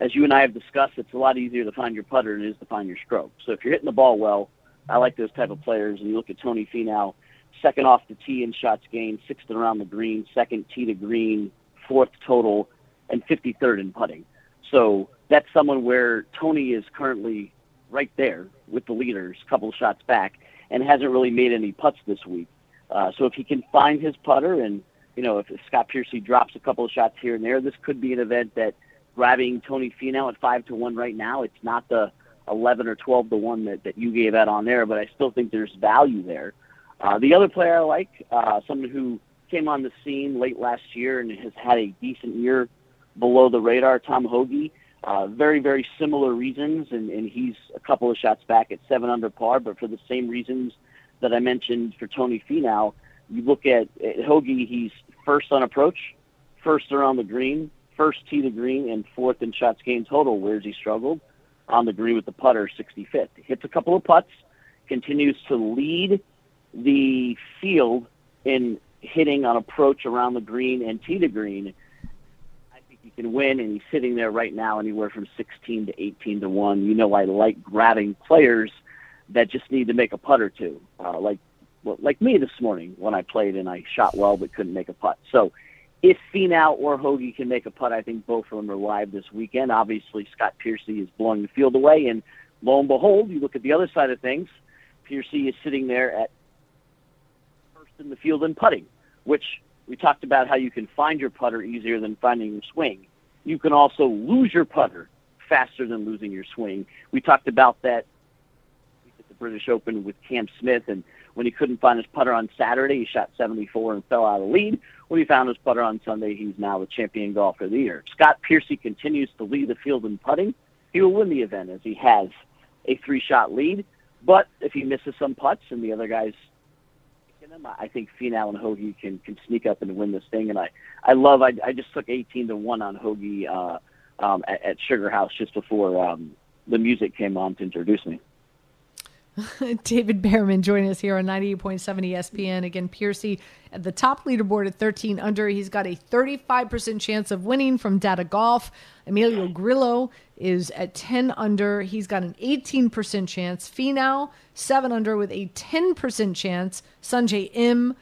as you and I have discussed, it's a lot easier to find your putter than it is to find your stroke. So if you're hitting the ball well, I like those type of players. And you look at Tony Finau, second off the tee in shots gained, sixth around the green, second tee to green, fourth total, and fifty-third in putting. So that's someone where Tony is currently – right there with the leaders, couple shots back, and hasn't really made any putts this week. Uh, so if he can find his putter and, you know, if Scott Piercy drops a couple of shots here and there, this could be an event that grabbing Tony Finau at five to one right now, it's not the eleven or twelve to one that, that you gave out on there, but I still think there's value there. Uh, the other player I like, uh, someone who came on the scene late last year and has had a decent year below the radar, Tom Hoagie. Uh, very, very similar reasons, and, and he's a couple of shots back at seven under par, but for the same reasons that I mentioned for Tony Finau, you look at, at Hoagie, he's first on approach, first around the green, first tee to green, and fourth in shots gained total. Where's he struggled? On the green with the putter, sixty-fifth. Hits a couple of putts, continues to lead the field in hitting on approach around the green and tee to green. He can win, and he's sitting there right now anywhere from sixteen to eighteen to one. You know I like grabbing players that just need to make a putt or two, uh, like well, like me this morning when I played and I shot well but couldn't make a putt. So if Finau or Hoagie can make a putt, I think both of them are live this weekend. Obviously, Scott Piercy is blowing the field away, and lo and behold, you look at the other side of things, Piercy is sitting there at first in the field in putting, which – we talked about how you can find your putter easier than finding your swing. You can also lose your putter faster than losing your swing. We talked about that at the British Open with Cam Smith, and when he couldn't find his putter on Saturday, he shot seventy-four and fell out of lead. When he found his putter on Sunday, he's now the champion golfer of the year. Scott Piercy continues to lead the field in putting. He will win the event as he has a three-shot lead, but if he misses some putts and the other guys taking them, I think Finau and Hoagie can, can sneak up and win this thing. And I, I love, I, I just took eighteen to one on Hoagie uh, um, at, at Sugar House just before um, the music came on to introduce me. David Bearman joining us here on ninety-eight point seven E S P N. Again, Piercy at the top leaderboard at thirteen under. He's got a thirty-five percent chance of winning from Data Golf. Emilio Grillo is at ten under. He's got an eighteen percent chance. Finau, seven under with a ten percent chance. Sanjay M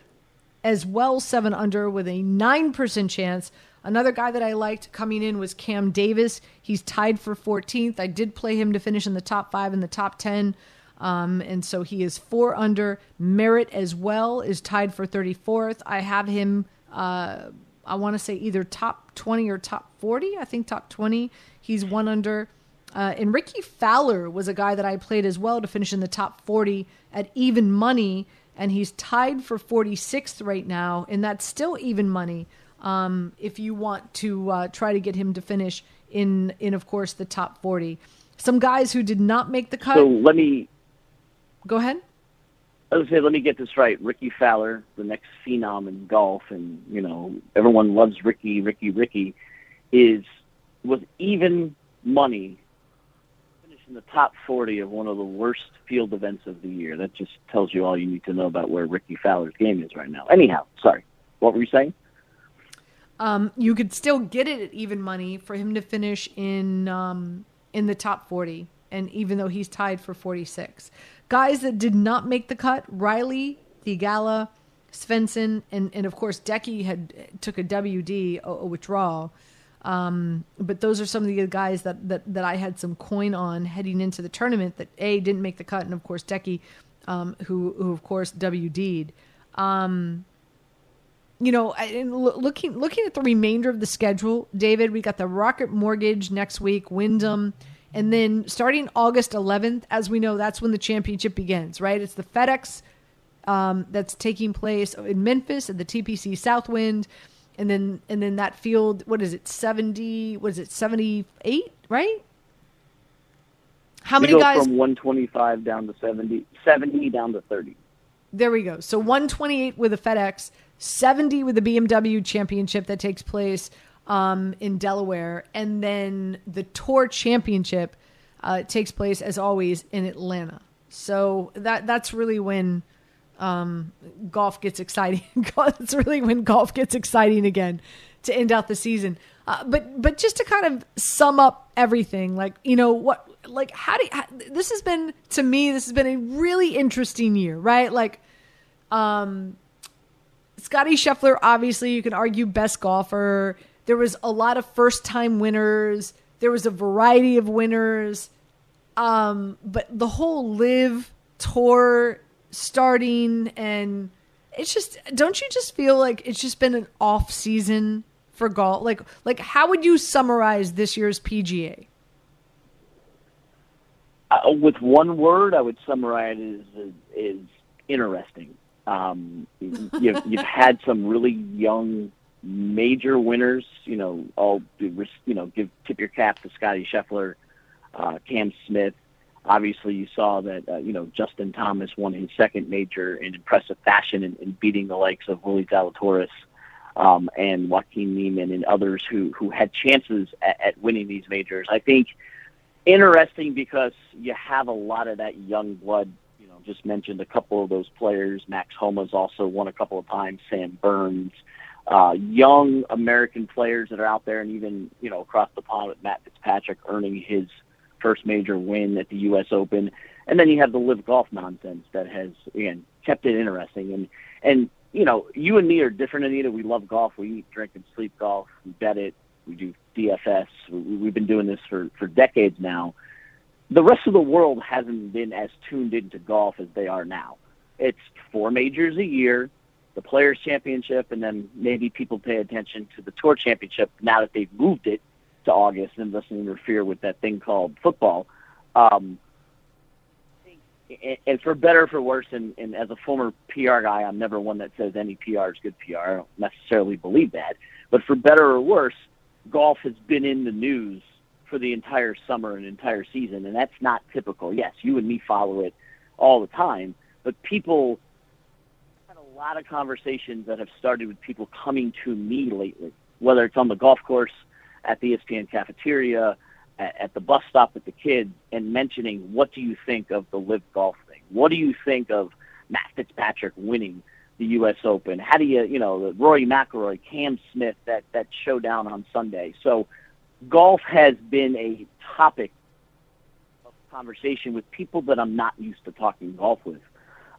as well, seven under with a nine percent chance. Another guy that I liked coming in was Cam Davis. He's tied for fourteenth. I did play him to finish in the top five and the top ten. Um, and so he is four under. Merritt as well is tied for thirty-fourth. I have him, uh, I want to say either top twenty or top forty. I think top twenty. He's one under. Uh, and Rickie Fowler was a guy that I played as well to finish in the top forty at even money. And he's tied for forty-sixth right now. And that's still even money. Um, if you want to uh, try to get him to finish in, in, of course, the top forty. Some guys who did not make the cut. So let me... Go ahead. I was going to say, let me get this right. Rickie Fowler, the next phenom in golf, and, you know, everyone loves Rickie, Rickie, Rickie, is with even money finishing the top forty of one of the worst field events of the year. That just tells you all you need to know about where Rickie Fowler's game is right now. Anyhow, sorry. What were you saying? Um, you could still get it at even money for him to finish in um, in the top forty, and even though he's tied for forty-six. Guys that did not make the cut, Riley, Thigala, Svensson, and, and of course, Decky had took a W D, a, a withdrawal. Um, but those are some of the guys that, that, that I had some coin on heading into the tournament that, A, didn't make the cut, and of course, Decky, um, who, who of course, W D'd. Um, you know, and looking, looking at the remainder of the schedule, David, we got the Rocket Mortgage next week, Wyndham. And then starting August eleventh, as we know, that's when the championship begins, right? It's the FedEx um, that's taking place in Memphis at the T P C Southwind. And then and then that field, what is it, seventy, what is it, seventy-eight, right? How many guys? From one twenty-five down to seventy, seventy down to thirty. There we go. So one twenty-eight with the FedEx, seventy with the B M W championship that takes place Um, in Delaware, and then the Tour Championship uh, takes place, as always, in Atlanta. So that that's really when um, golf gets exciting. That's really when golf gets exciting again to end out the season. Uh, but but just to kind of sum up everything, like you know what, like how do you, how, this has been to me, this has been a really interesting year, right? Like, um, Scottie Scheffler, obviously, you can argue best golfer. There was a lot of first-time winners. There was a variety of winners. Um, but the whole live tour starting, and it's just, don't you just feel like it's just been an off-season for golf? Like, like how would you summarize this year's P G A? Uh, with one word, I would summarize it as, as interesting. Um, you've, you've had some really young major winners, you know, all, you know, give tip your cap to Scottie Scheffler, uh, Cam Smith. Obviously, you saw that, uh, you know, Justin Thomas won his second major in impressive fashion in, in beating the likes of Willie Zalatoris um, and Joaquin Niemann and others who, who had chances at, at winning these majors. I think interesting because you have a lot of that young blood. You know, just mentioned a couple of those players. Max Homa's also won a couple of times, Sam Burns. Uh, young American players that are out there, and even, you know, across the pond with Matt Fitzpatrick earning his first major win at the U S Open. And then you have the live golf nonsense that has, again, kept it interesting. And, and you know, you and me are different, Anita. We love golf. We eat, drink, and sleep golf. We bet it. We do D F S. We, we've been doing this for, for decades now. The rest of the world hasn't been as tuned into golf as they are now. It's four majors a year, the Players' Championship, and then maybe people pay attention to the Tour Championship now that they've moved it to August and doesn't interfere with that thing called football. Um, I think and for better or for worse, and, and as a former P R guy, I'm never one that says any P R is good P R. I don't necessarily believe that. But for better or worse, golf has been in the news for the entire summer and entire season, and that's not typical. Yes, you and me follow it all the time, but people had a lot of conversations that have started with people coming to me lately, whether it's on the golf course, at the E S P N cafeteria, at the bus stop with the kids, and mentioning, what do you think of the LIV golf thing? What do you think of Matt Fitzpatrick winning the U S Open? How do you, you know, Rory McIlroy, Cam Smith, that, that showdown on Sunday. So golf has been a topic of conversation with people that I'm not used to talking golf with.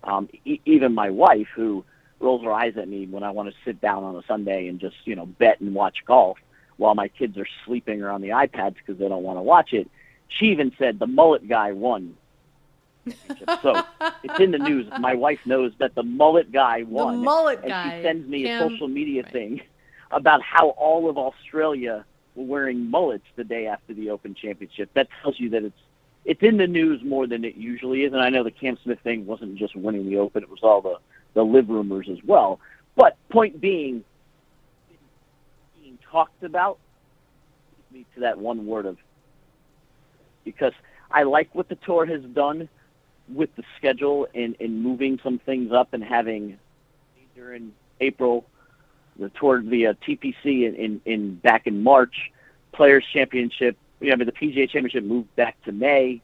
Um, e- even my wife, who rolls her eyes at me when I want to sit down on a Sunday and just, you know, bet and watch golf while my kids are sleeping or on the iPads because they don't want to watch it. She even said the mullet guy won. So it's in the news. My wife knows that the mullet guy won. The mullet and guy. She sends me Cam, a social media right. thing about how all of Australia were wearing mullets the day after the Open Championship. That tells you that it's it's in the news more than it usually is. And I know the Cam Smith thing wasn't just winning the Open. It was all the, the LIV rumors as well. But point being, talked about me to that one word of, because I like what the tour has done with the schedule and, and moving some things up and having during April the tour via T P C in, in, in back in March, Players Championship, you know, I mean, the P G A Championship moved back to May.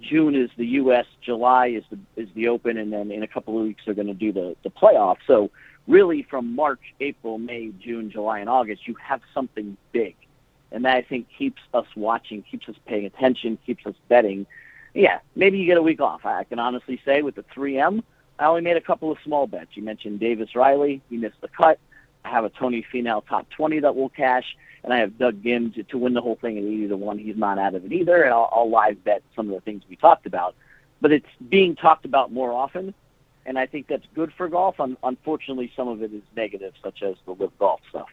June is the U S, July is the is the Open, and then in a couple of weeks they're going to do the, the playoff. So really from March, April, May, June, July, and August, you have something big. And that, I think, keeps us watching, keeps us paying attention, keeps us betting. Yeah, maybe you get a week off. I can honestly say with the three M, I only made a couple of small bets. You mentioned Davis Riley. He missed the cut. I have a Tony Finau top twenty that will cash, and I have Doug Gim to, to win the whole thing at eighty to one. He's not out of it either, and I'll, I'll live bet some of the things we talked about. But it's being talked about more often, and I think that's good for golf. Un- unfortunately, some of it is negative, such as the LIV golf stuff.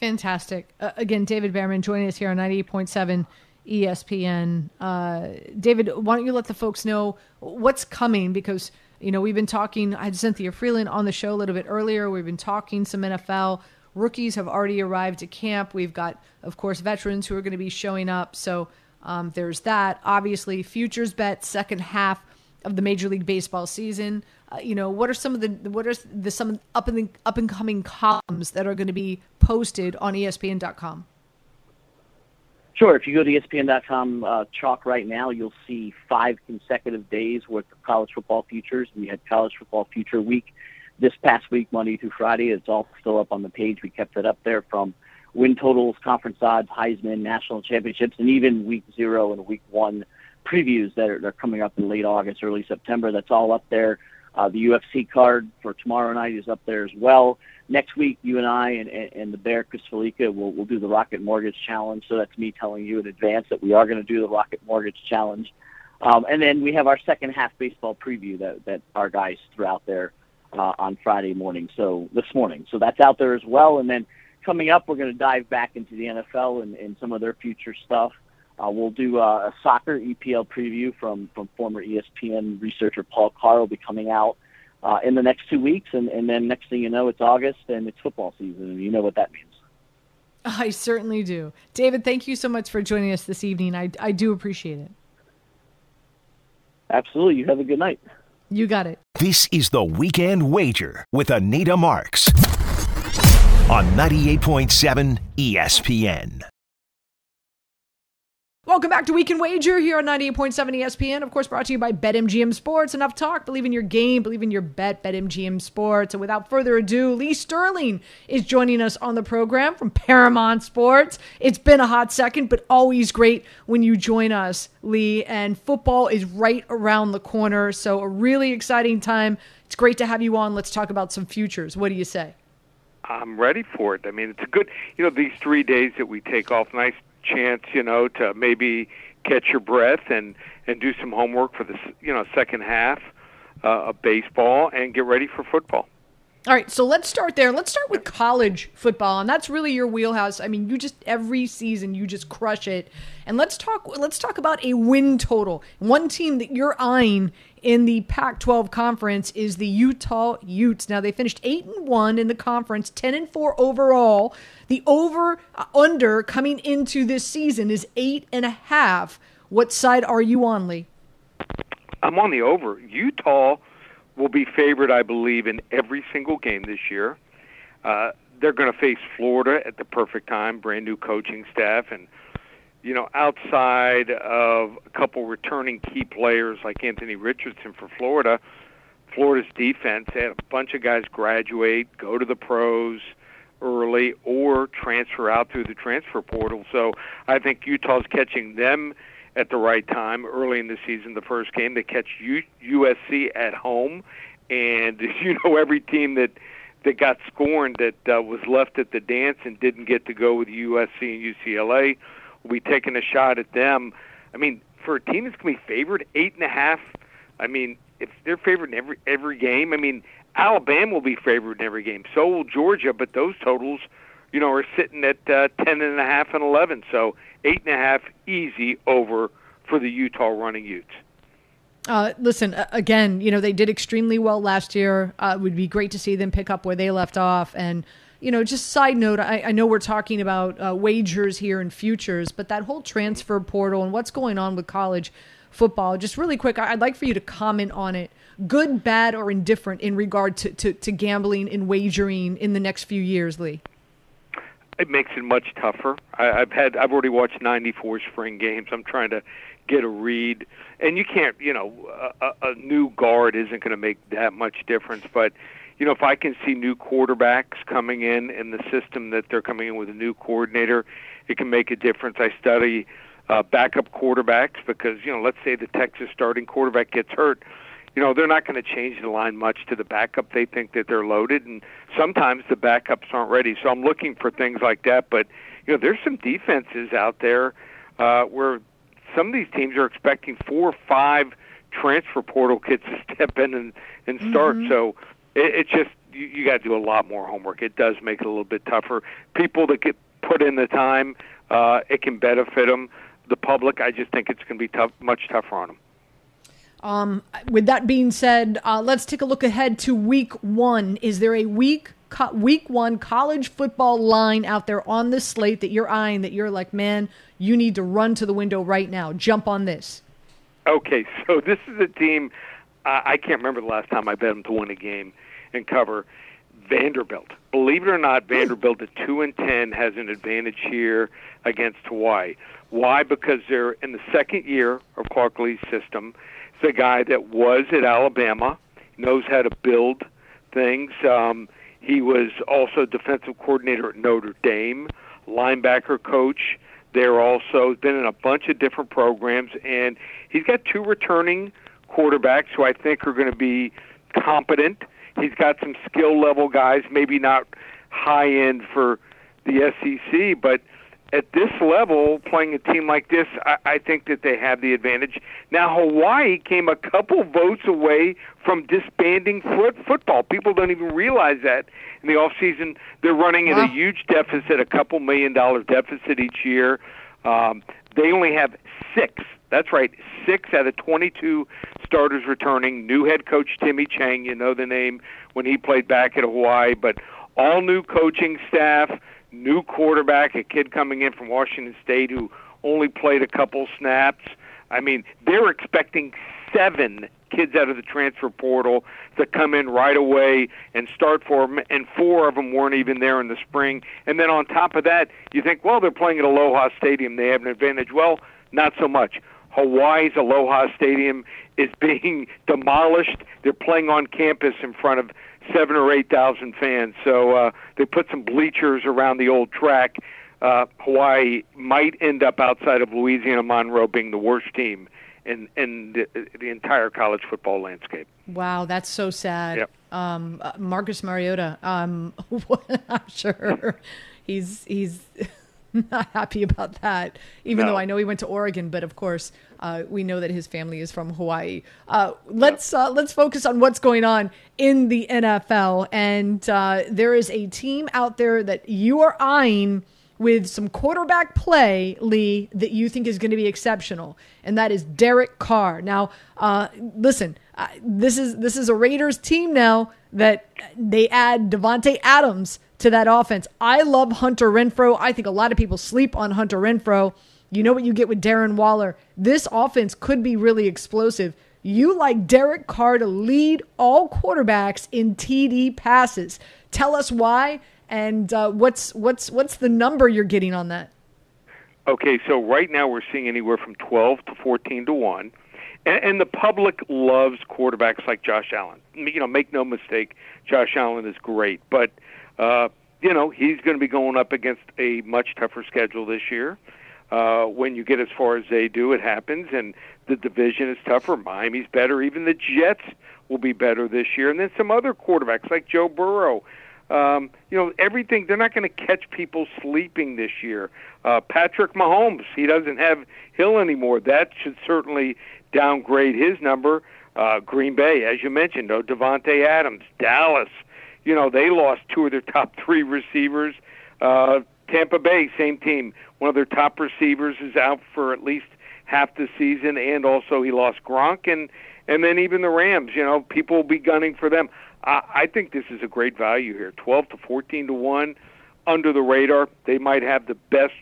Fantastic. Uh, again, David Bearman joining us here on ninety-eight point seven E S P N. Uh, David, why don't you let the folks know what's coming, because you know, we've been talking, I had Cynthia Frelund on the show a little bit earlier. We've been talking some N F L. Rookies have already arrived at camp. We've got, of course, veterans who are going to be showing up. So um, there's that. Obviously, futures bets, second half of the Major League Baseball season. Uh, you know, what are some of the, what are the, some up and up and coming columns that are going to be posted on E S P N dot com? Sure. If you go to E S P N dot com uh, chalk right now, you'll see five consecutive days worth of college football futures. We had college football future week this past week, Monday through Friday. It's all still up on the page. We kept it up there from win totals, conference odds, Heisman, national championships, and even week zero and week one previews that are, that are coming up in late August, early September. That's all up there. Uh, the U F C card for tomorrow night is up there as well. Next week, you and I and, and, and the Bear, Chris Felica, will will do the Rocket Mortgage Challenge. So that's me telling you in advance that we are going to do the Rocket Mortgage Challenge. Um, and then we have our second half baseball preview that, that our guys threw out there uh, on Friday morning, so this morning. So that's out there as well. And then coming up, we're going to dive back into the N F L and, and some of their future stuff. Uh, we'll do uh, a soccer E P L preview from, from former E S P N researcher Paul Carr. Will be coming out Uh, in the next two weeks, and, and then next thing you know, it's August and it's football season, and you know what that means. I certainly do. David, thank you so much for joining us this evening. I, I do appreciate it. Absolutely. You have a good night. You got it. This is The Weekend Wager with Anita Marks on ninety-eight point seven E S P N. Welcome back to Weekend Wager here on ninety-eight point seven E S P N. Of course, brought to you by BetMGM Sports. Enough talk. Believe in your game. Believe in your bet. BetMGM Sports. And without further ado, Lee Sterling is joining us on the program from Paramount Sports. It's been a hot second, but always great when you join us, Lee. And football is right around the corner. So a really exciting time. It's great to have you on. Let's talk about some futures. What do you say? I'm ready for it. I mean, it's a good, you know, these three days that we take off, nice chance, you know, to maybe catch your breath and, and do some homework for the, you know, second half uh, of baseball and get ready for football. All right, so let's start there. Let's start with college football, and that's really your wheelhouse. I mean, you just every season you just crush it. And let's talk. Let's talk about a win total. One team that you're eyeing in the Pac twelve conference is the Utah Utes. Now they finished eight and one in the conference, ten and four overall. The over uh, under coming into this season is eight and a half. What side are you on, Lee? I'm on the over. Utah will be favored, I believe, in every single game this year. Uh, they're going to face Florida at the perfect time, brand-new coaching staff. And, you know, outside of a couple returning key players like Anthony Richardson for Florida, Florida's defense had a bunch of guys graduate, go to the pros early, or transfer out through the transfer portal. So I think Utah's catching them at the right time early in the season. The first game they catch U S C at home, and you know every team that that got scorned that uh, was left at the dance and didn't get to go with U S C and U C L A will be taking a shot at them. I mean, for a team that's going to be favored eight and a half, I mean, if they're favored in every every game, I mean, Alabama will be favored in every game. So will Georgia, but those totals, you know, are sitting at uh, ten and a half and eleven. So Eight and a half, easy over for the Utah running Utes. Uh, listen, again, you know, they did extremely well last year. Uh, it would be great to see them pick up where they left off. And, you know, just side note, I, I know we're talking about uh, wagers here and futures, but that whole transfer portal and what's going on with college football, just really quick, I'd like for you to comment on it. Good, bad, or indifferent in regard to, to, to gambling and wagering in the next few years, Lee? It makes it much tougher. I, I've had, I've already watched ninety-four spring games. I'm trying to get a read, and you can't, you know, a, a new guard isn't going to make that much difference. But, you know, if I can see new quarterbacks coming in and the system that they're coming in with a new coordinator, it can make a difference. I study uh, backup quarterbacks because, you know, let's say the Texas starting quarterback gets hurt. You know, they're not going to change the line much to the backup. They think that they're loaded, and sometimes the backups aren't ready. So I'm looking for things like that. But, you know, there's some defenses out there uh, where some of these teams are expecting four or five transfer portal kids to step in and, and start. Mm-hmm. So it, it's just you, you got to do a lot more homework. It does make it a little bit tougher. People that get put in the time, uh, it can benefit them. The public, I just think it's going to be tough, much tougher on them. Um, with that being said, uh, let's take a look ahead to week one. Is there a week co- week one college football line out there on this slate that you're eyeing that you're like, man, you need to run to the window right now? Jump on this. Okay, so this is a team, uh, I can't remember the last time I bet them to win a game and cover. Vanderbilt. Believe it or not, Vanderbilt at two and ten has an advantage here against Hawaii. Why? Because they're in the second year of Clark Lee's system. It's a guy that was at Alabama, knows how to build things. Um, he was also defensive coordinator at Notre Dame, linebacker coach there also, been in a bunch of different programs, and he's got two returning quarterbacks who I think are going to be competent. He's got some skill-level guys, maybe not high-end for the S E C, but at this level, playing a team like this, I, I think that they have the advantage. Now, Hawaii came a couple votes away from disbanding foot football. People don't even realize that. In the offseason, they're running at wow. a huge deficit, a couple million-dollar deficit each year. Um, they only have six. That's right, six out of twenty-two starters returning. New head coach Timmy Chang, you know the name, when he played back at Hawaii. But all new coaching staff, new quarterback, a kid coming in from Washington State who only played a couple snaps. I mean, they're expecting seven kids out of the transfer portal to come in right away and start for them, and four of them weren't even there in the spring. And then on top of that, you think, well, they're playing at Aloha Stadium. They have an advantage. Well, not so much. Hawaii's Aloha Stadium is being demolished. They're playing on campus in front of seven or eight thousand fans. So uh, they put some bleachers around the old track. Uh, Hawaii might end up outside of Louisiana Monroe being the worst team in in the, the entire college football landscape. Wow, that's so sad. Yep. Um, uh, Marcus Mariota. Um, I'm sure he's he's. not happy about that, even no. though I know he went to Oregon, but of course uh, we know that his family is from Hawaii. Uh, let's yeah. uh, let's focus on what's going on in the N F L. And uh, there is a team out there that you are eyeing with some quarterback play, Lee, that you think is going to be exceptional, and that is Derek Carr. Now, uh, listen, uh, this is this is a Raiders team now that they add Devontae Adams to that offense. I love Hunter Renfrow. I think a lot of people sleep on Hunter Renfrow. You know what you get with Darren Waller. This offense could be really explosive. You like Derek Carr to lead all quarterbacks in T D passes. Tell us why. And uh, what's what's what's the number you're getting on that? Okay, so right now we're seeing anywhere from twelve to fourteen to one, and, and the public loves quarterbacks like Josh Allen. You know, make no mistake, Josh Allen is great, but uh, you know he's going to be going up against a much tougher schedule this year. Uh, when you get as far as they do, it happens, and the division is tougher. Miami's better. Even the Jets will be better this year, and then some other quarterbacks like Joe Burrow. Um, you know, everything, they're not going to catch people sleeping this year. Uh, Patrick Mahomes, he doesn't have Hill anymore. That should certainly downgrade his number. Uh, Green Bay, as you mentioned, no Devontae Adams. Dallas, you know, they lost two of their top three receivers. Uh, Tampa Bay, same team. One of their top receivers is out for at least half the season, and also he lost Gronk. And, and then even the Rams, you know, people will be gunning for them. I think this is a great value here, twelve to fourteen to one, under the radar. They might have the best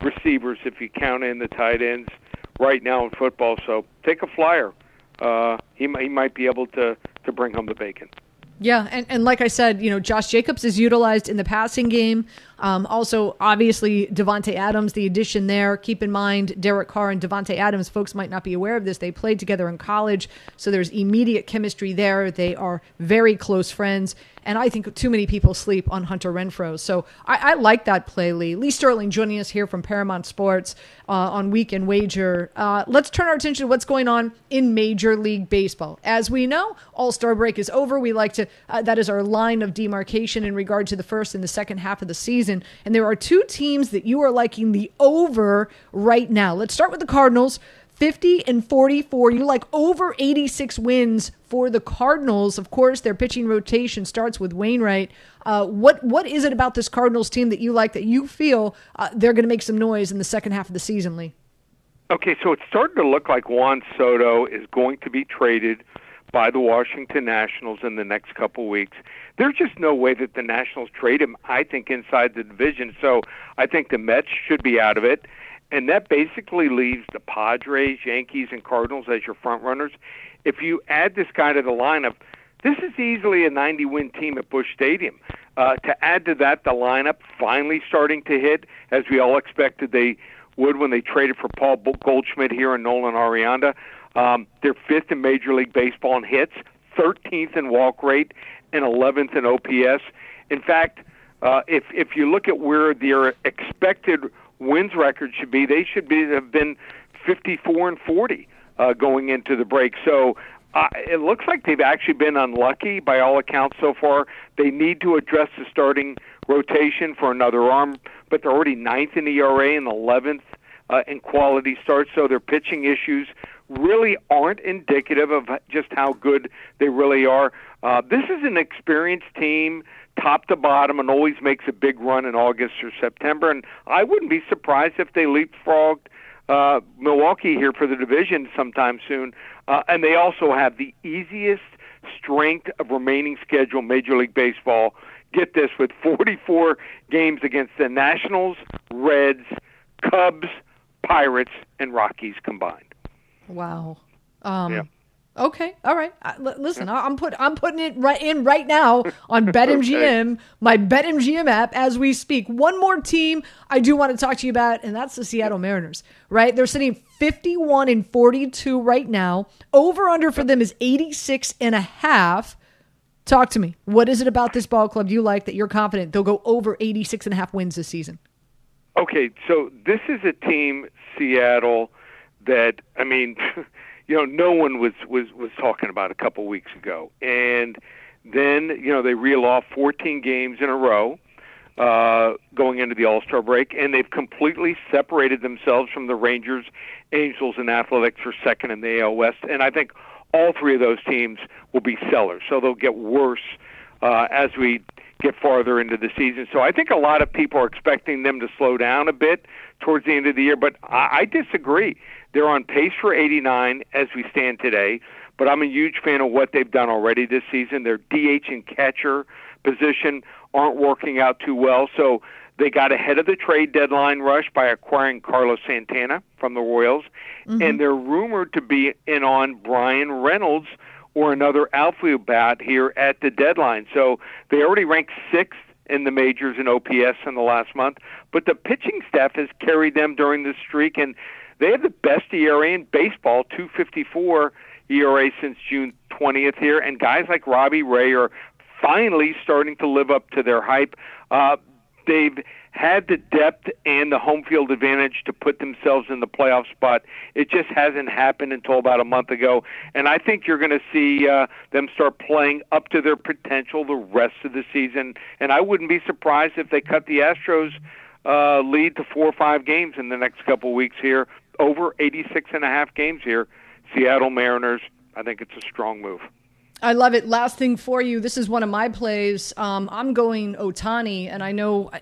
receivers if you count in the tight ends right now in football. So take a flyer. Uh, he, he might be able to, to bring home the bacon. Yeah, and, and like I said, you know, Josh Jacobs is utilized in the passing game. Um, also, obviously, Devontae Adams, the addition there. Keep in mind, Derek Carr and Devontae Adams, folks might not be aware of this. They played together in college, so there's immediate chemistry there. They are very close friends, and I think too many people sleep on Hunter Renfrow. So I, I like that play, Lee. Lee Sterling joining us here from Paramount Sports uh, on Weekend Wager. Uh, let's turn our attention to what's going on in Major League Baseball. As we know, All-Star break is over. We like to uh, that is our line of demarcation in regard to the first and the second half of the season. And there are two teams that you are liking the over right now. Let's start with the Cardinals. fifty and forty-four. You like over eighty-six wins for the Cardinals. Of course, their pitching rotation starts with Wainwright. Uh, what what is it about this Cardinals team that you like that you feel uh, they're going to make some noise in the second half of the season, Lee? Okay, so it's starting to look like Juan Soto is going to be traded by the Washington Nationals in the next couple weeks. There's just no way that the Nationals trade him, I think, inside the division. So I think the Mets should be out of it. And that basically leaves the Padres, Yankees, and Cardinals as your front runners. If you add this guy to the lineup, this is easily a ninety-win team at Busch Stadium. Uh, to add to that, the lineup finally starting to hit, as we all expected they would when they traded for Paul Goldschmidt here and Nolan Arriaga. Um, they're fifth in Major League Baseball in hits, thirteenth in walk rate, and eleventh in O P S. In fact, uh, if if you look at where their expected wins record should be, they should be have been fifty-four and forty uh, going into the break. So uh, it looks like they've actually been unlucky by all accounts so far. They need to address the starting rotation for another arm, but they're already ninth in E R A and eleventh uh, in quality starts. So their pitching issues really aren't indicative of just how good they really are. Uh, this is an experienced team, top to bottom, and always makes a big run in August or September. And I wouldn't be surprised if they leapfrogged uh, Milwaukee here for the division sometime soon. Uh, and they also have the easiest strength of remaining schedule in Major League Baseball. Get this, with forty-four games against the Nationals, Reds, Cubs, Pirates, and Rockies combined. Wow. Um, yeah. Okay. All right. I, l- listen, I, I'm put. I'm putting it right in right now on BetMGM, okay. my BetMGM app, as we speak. One more team I do want to talk to you about, and that's the Seattle Mariners. Right? They're sitting fifty-one and forty-two right now. Over under for them is eighty-six and a half. Talk to me. What is it about this ball club you like that you're confident they'll go over eighty-six and a half wins this season? Okay. So this is a team, Seattle, that, I mean, you know, no one was, was, was talking about a couple weeks ago. And then, you know, they reel off fourteen games in a row. uh, going into the All-Star break, and they've completely separated themselves from the Rangers, Angels, and Athletics for second in the A L West, and I think all three of those teams will be sellers, so they'll get worse uh, as we get farther into the season. So I think a lot of people are expecting them to slow down a bit towards the end of the year, but I, I disagree. They're on pace for eighty-nine as we stand today, but I'm a huge fan of what they've done already this season. Their D H and catcher position aren't working out too well, so they got ahead of the trade deadline rush by acquiring Carlos Santana from the Royals, mm-hmm. and they're rumored to be in on Brian Reynolds or another outfield bat here at the deadline. So they already ranked sixth in the majors in O P S in the last month, but the pitching staff has carried them during this streak, and they have the best E R A in baseball, two fifty-four E R A since June twentieth here, and guys like Robbie Ray are finally starting to live up to their hype. Uh, they've had the depth and the home field advantage to put themselves in the playoff spot. It just hasn't happened until about a month ago, and I think you're going to see uh, them start playing up to their potential the rest of the season, and I wouldn't be surprised if they cut the Astros uh, lead to four or five games in the next couple of weeks here, over eighty-six and a half games here. Seattle Mariners, I think it's a strong move. I love it. Last thing for you. This is one of my plays. Um, I'm going Ohtani, and I know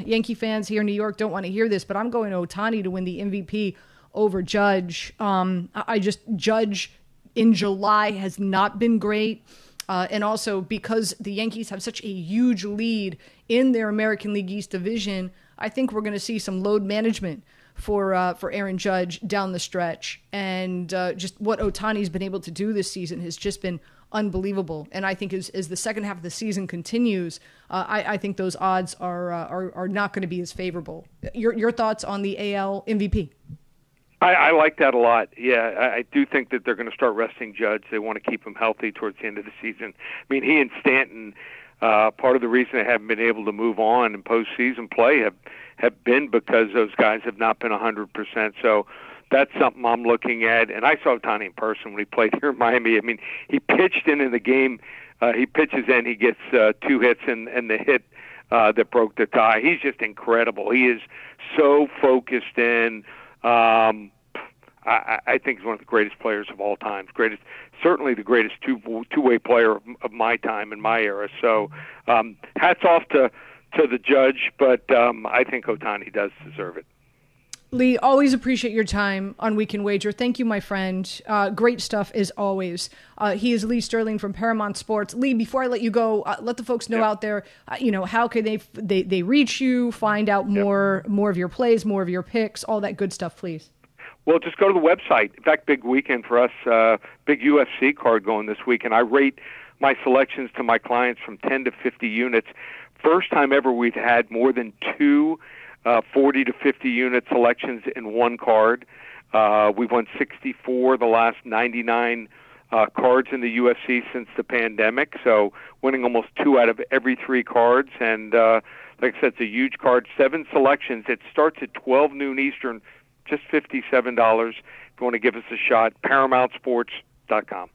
Yankee fans here in New York don't want to hear this, but I'm going Ohtani to win the M V P over Judge. Um, I just, Judge in July has not been great. Uh, and also because the Yankees have such a huge lead in their American League East division, I think we're going to see some load management for uh, for Aaron Judge down the stretch. And uh, just what Ohtani's been able to do this season has just been unbelievable. And I think as, as the second half of the season continues, uh, I, I think those odds are uh, are, are not going to be as favorable. Your your thoughts on the A L M V P? I, I like that a lot. Yeah, I, I do think that they're going to start resting Judge. They want to keep him healthy towards the end of the season. I mean, he and Stanton, uh, part of the reason they haven't been able to move on in postseason play have, have been because those guys have not been one hundred percent. So that's something I'm looking at, and I saw Ohtani in person when he played here in Miami. I mean, he pitched into the game. Uh, he pitches in, he gets uh, two hits, and, and the hit uh, that broke the tie. He's just incredible. He is so focused in. Um, I, I think he's one of the greatest players of all time. Greatest, certainly the greatest two, two-way player of, of my time and my era. So um, hats off to, to the Judge, but um, I think Ohtani does deserve it. Lee, always appreciate your time on Weekend Wager. Thank you, my friend. Uh, great stuff as always. Uh, he is Lee Sterling from Paramount Sports. Lee, before I let you go, uh, let the folks know yep. out there, uh, you know, how can they they they reach you, find out more yep. more of your plays, more of your picks, all that good stuff, please. Well, just go to the website. In fact, big weekend for us. Uh, big U F C card going this weekend. I rate my selections to my clients from ten to fifty units. First time ever we've had more than two Uh, forty to fifty unit selections in one card. Uh, we've won sixty-four the last ninety-nine uh, cards in the U F C since the pandemic, so winning almost two out of every three cards. And uh, like I said, it's a huge card, seven selections. It starts at twelve noon Eastern, just fifty-seven dollars. If you want to give us a shot, paramount sports dot com.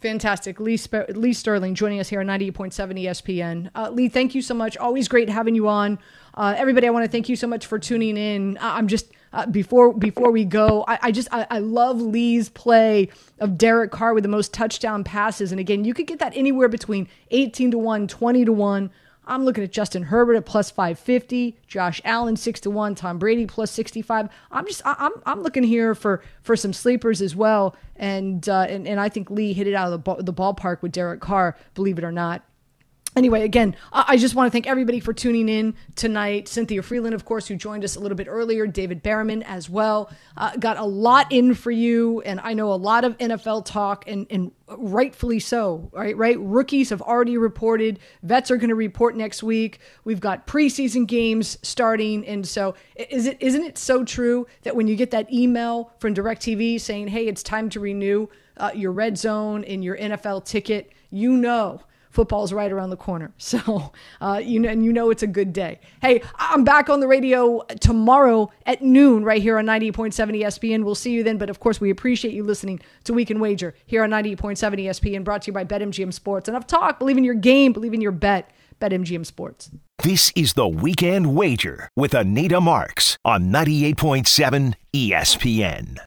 Fantastic. Lee, Sp- Lee Sterling joining us here on ninety-eight point seven E S P N. Uh, Lee, thank you so much. Always great having you on. Uh, everybody, I want to thank you so much for tuning in. I- I'm just, uh, before before we go, I, I just, I-, I love Lee's play of Derek Carr with the most touchdown passes. And again, you could get that anywhere between eighteen to one, twenty to one. I'm looking at Justin Herbert at plus five fifty, Josh Allen six to one, Tom Brady plus sixty-five. I'm just I'm I'm looking here for for some sleepers as well, and uh, and and I think Lee hit it out of the the ballpark with Derek Carr, believe it or not. Anyway, again, I just want to thank everybody for tuning in tonight. Cynthia Frelund, of course, who joined us a little bit earlier. David Bearman as well. Uh, got a lot in for you, and I know a lot of N F L talk, and, and rightfully so. Right, right. Rookies have already reported. Vets are going to report next week. We've got preseason games starting, and so is it? Isn't it so true that when you get that email from DirecTV saying, "Hey, it's time to renew uh, your Red Zone and your N F L ticket," you know football's right around the corner. So, uh, you know, and you know it's a good day. Hey, I'm back on the radio tomorrow at noon right here on ninety-eight point seven E S P N. We'll see you then. But, of course, we appreciate you listening to Weekend Wager here on ninety-eight point seven E S P N, brought to you by BetMGM Sports. Enough talk. Believe in your game. Believe in your bet. BetMGM Sports. This is the Weekend Wager with Anita Marks on ninety-eight point seven E S P N.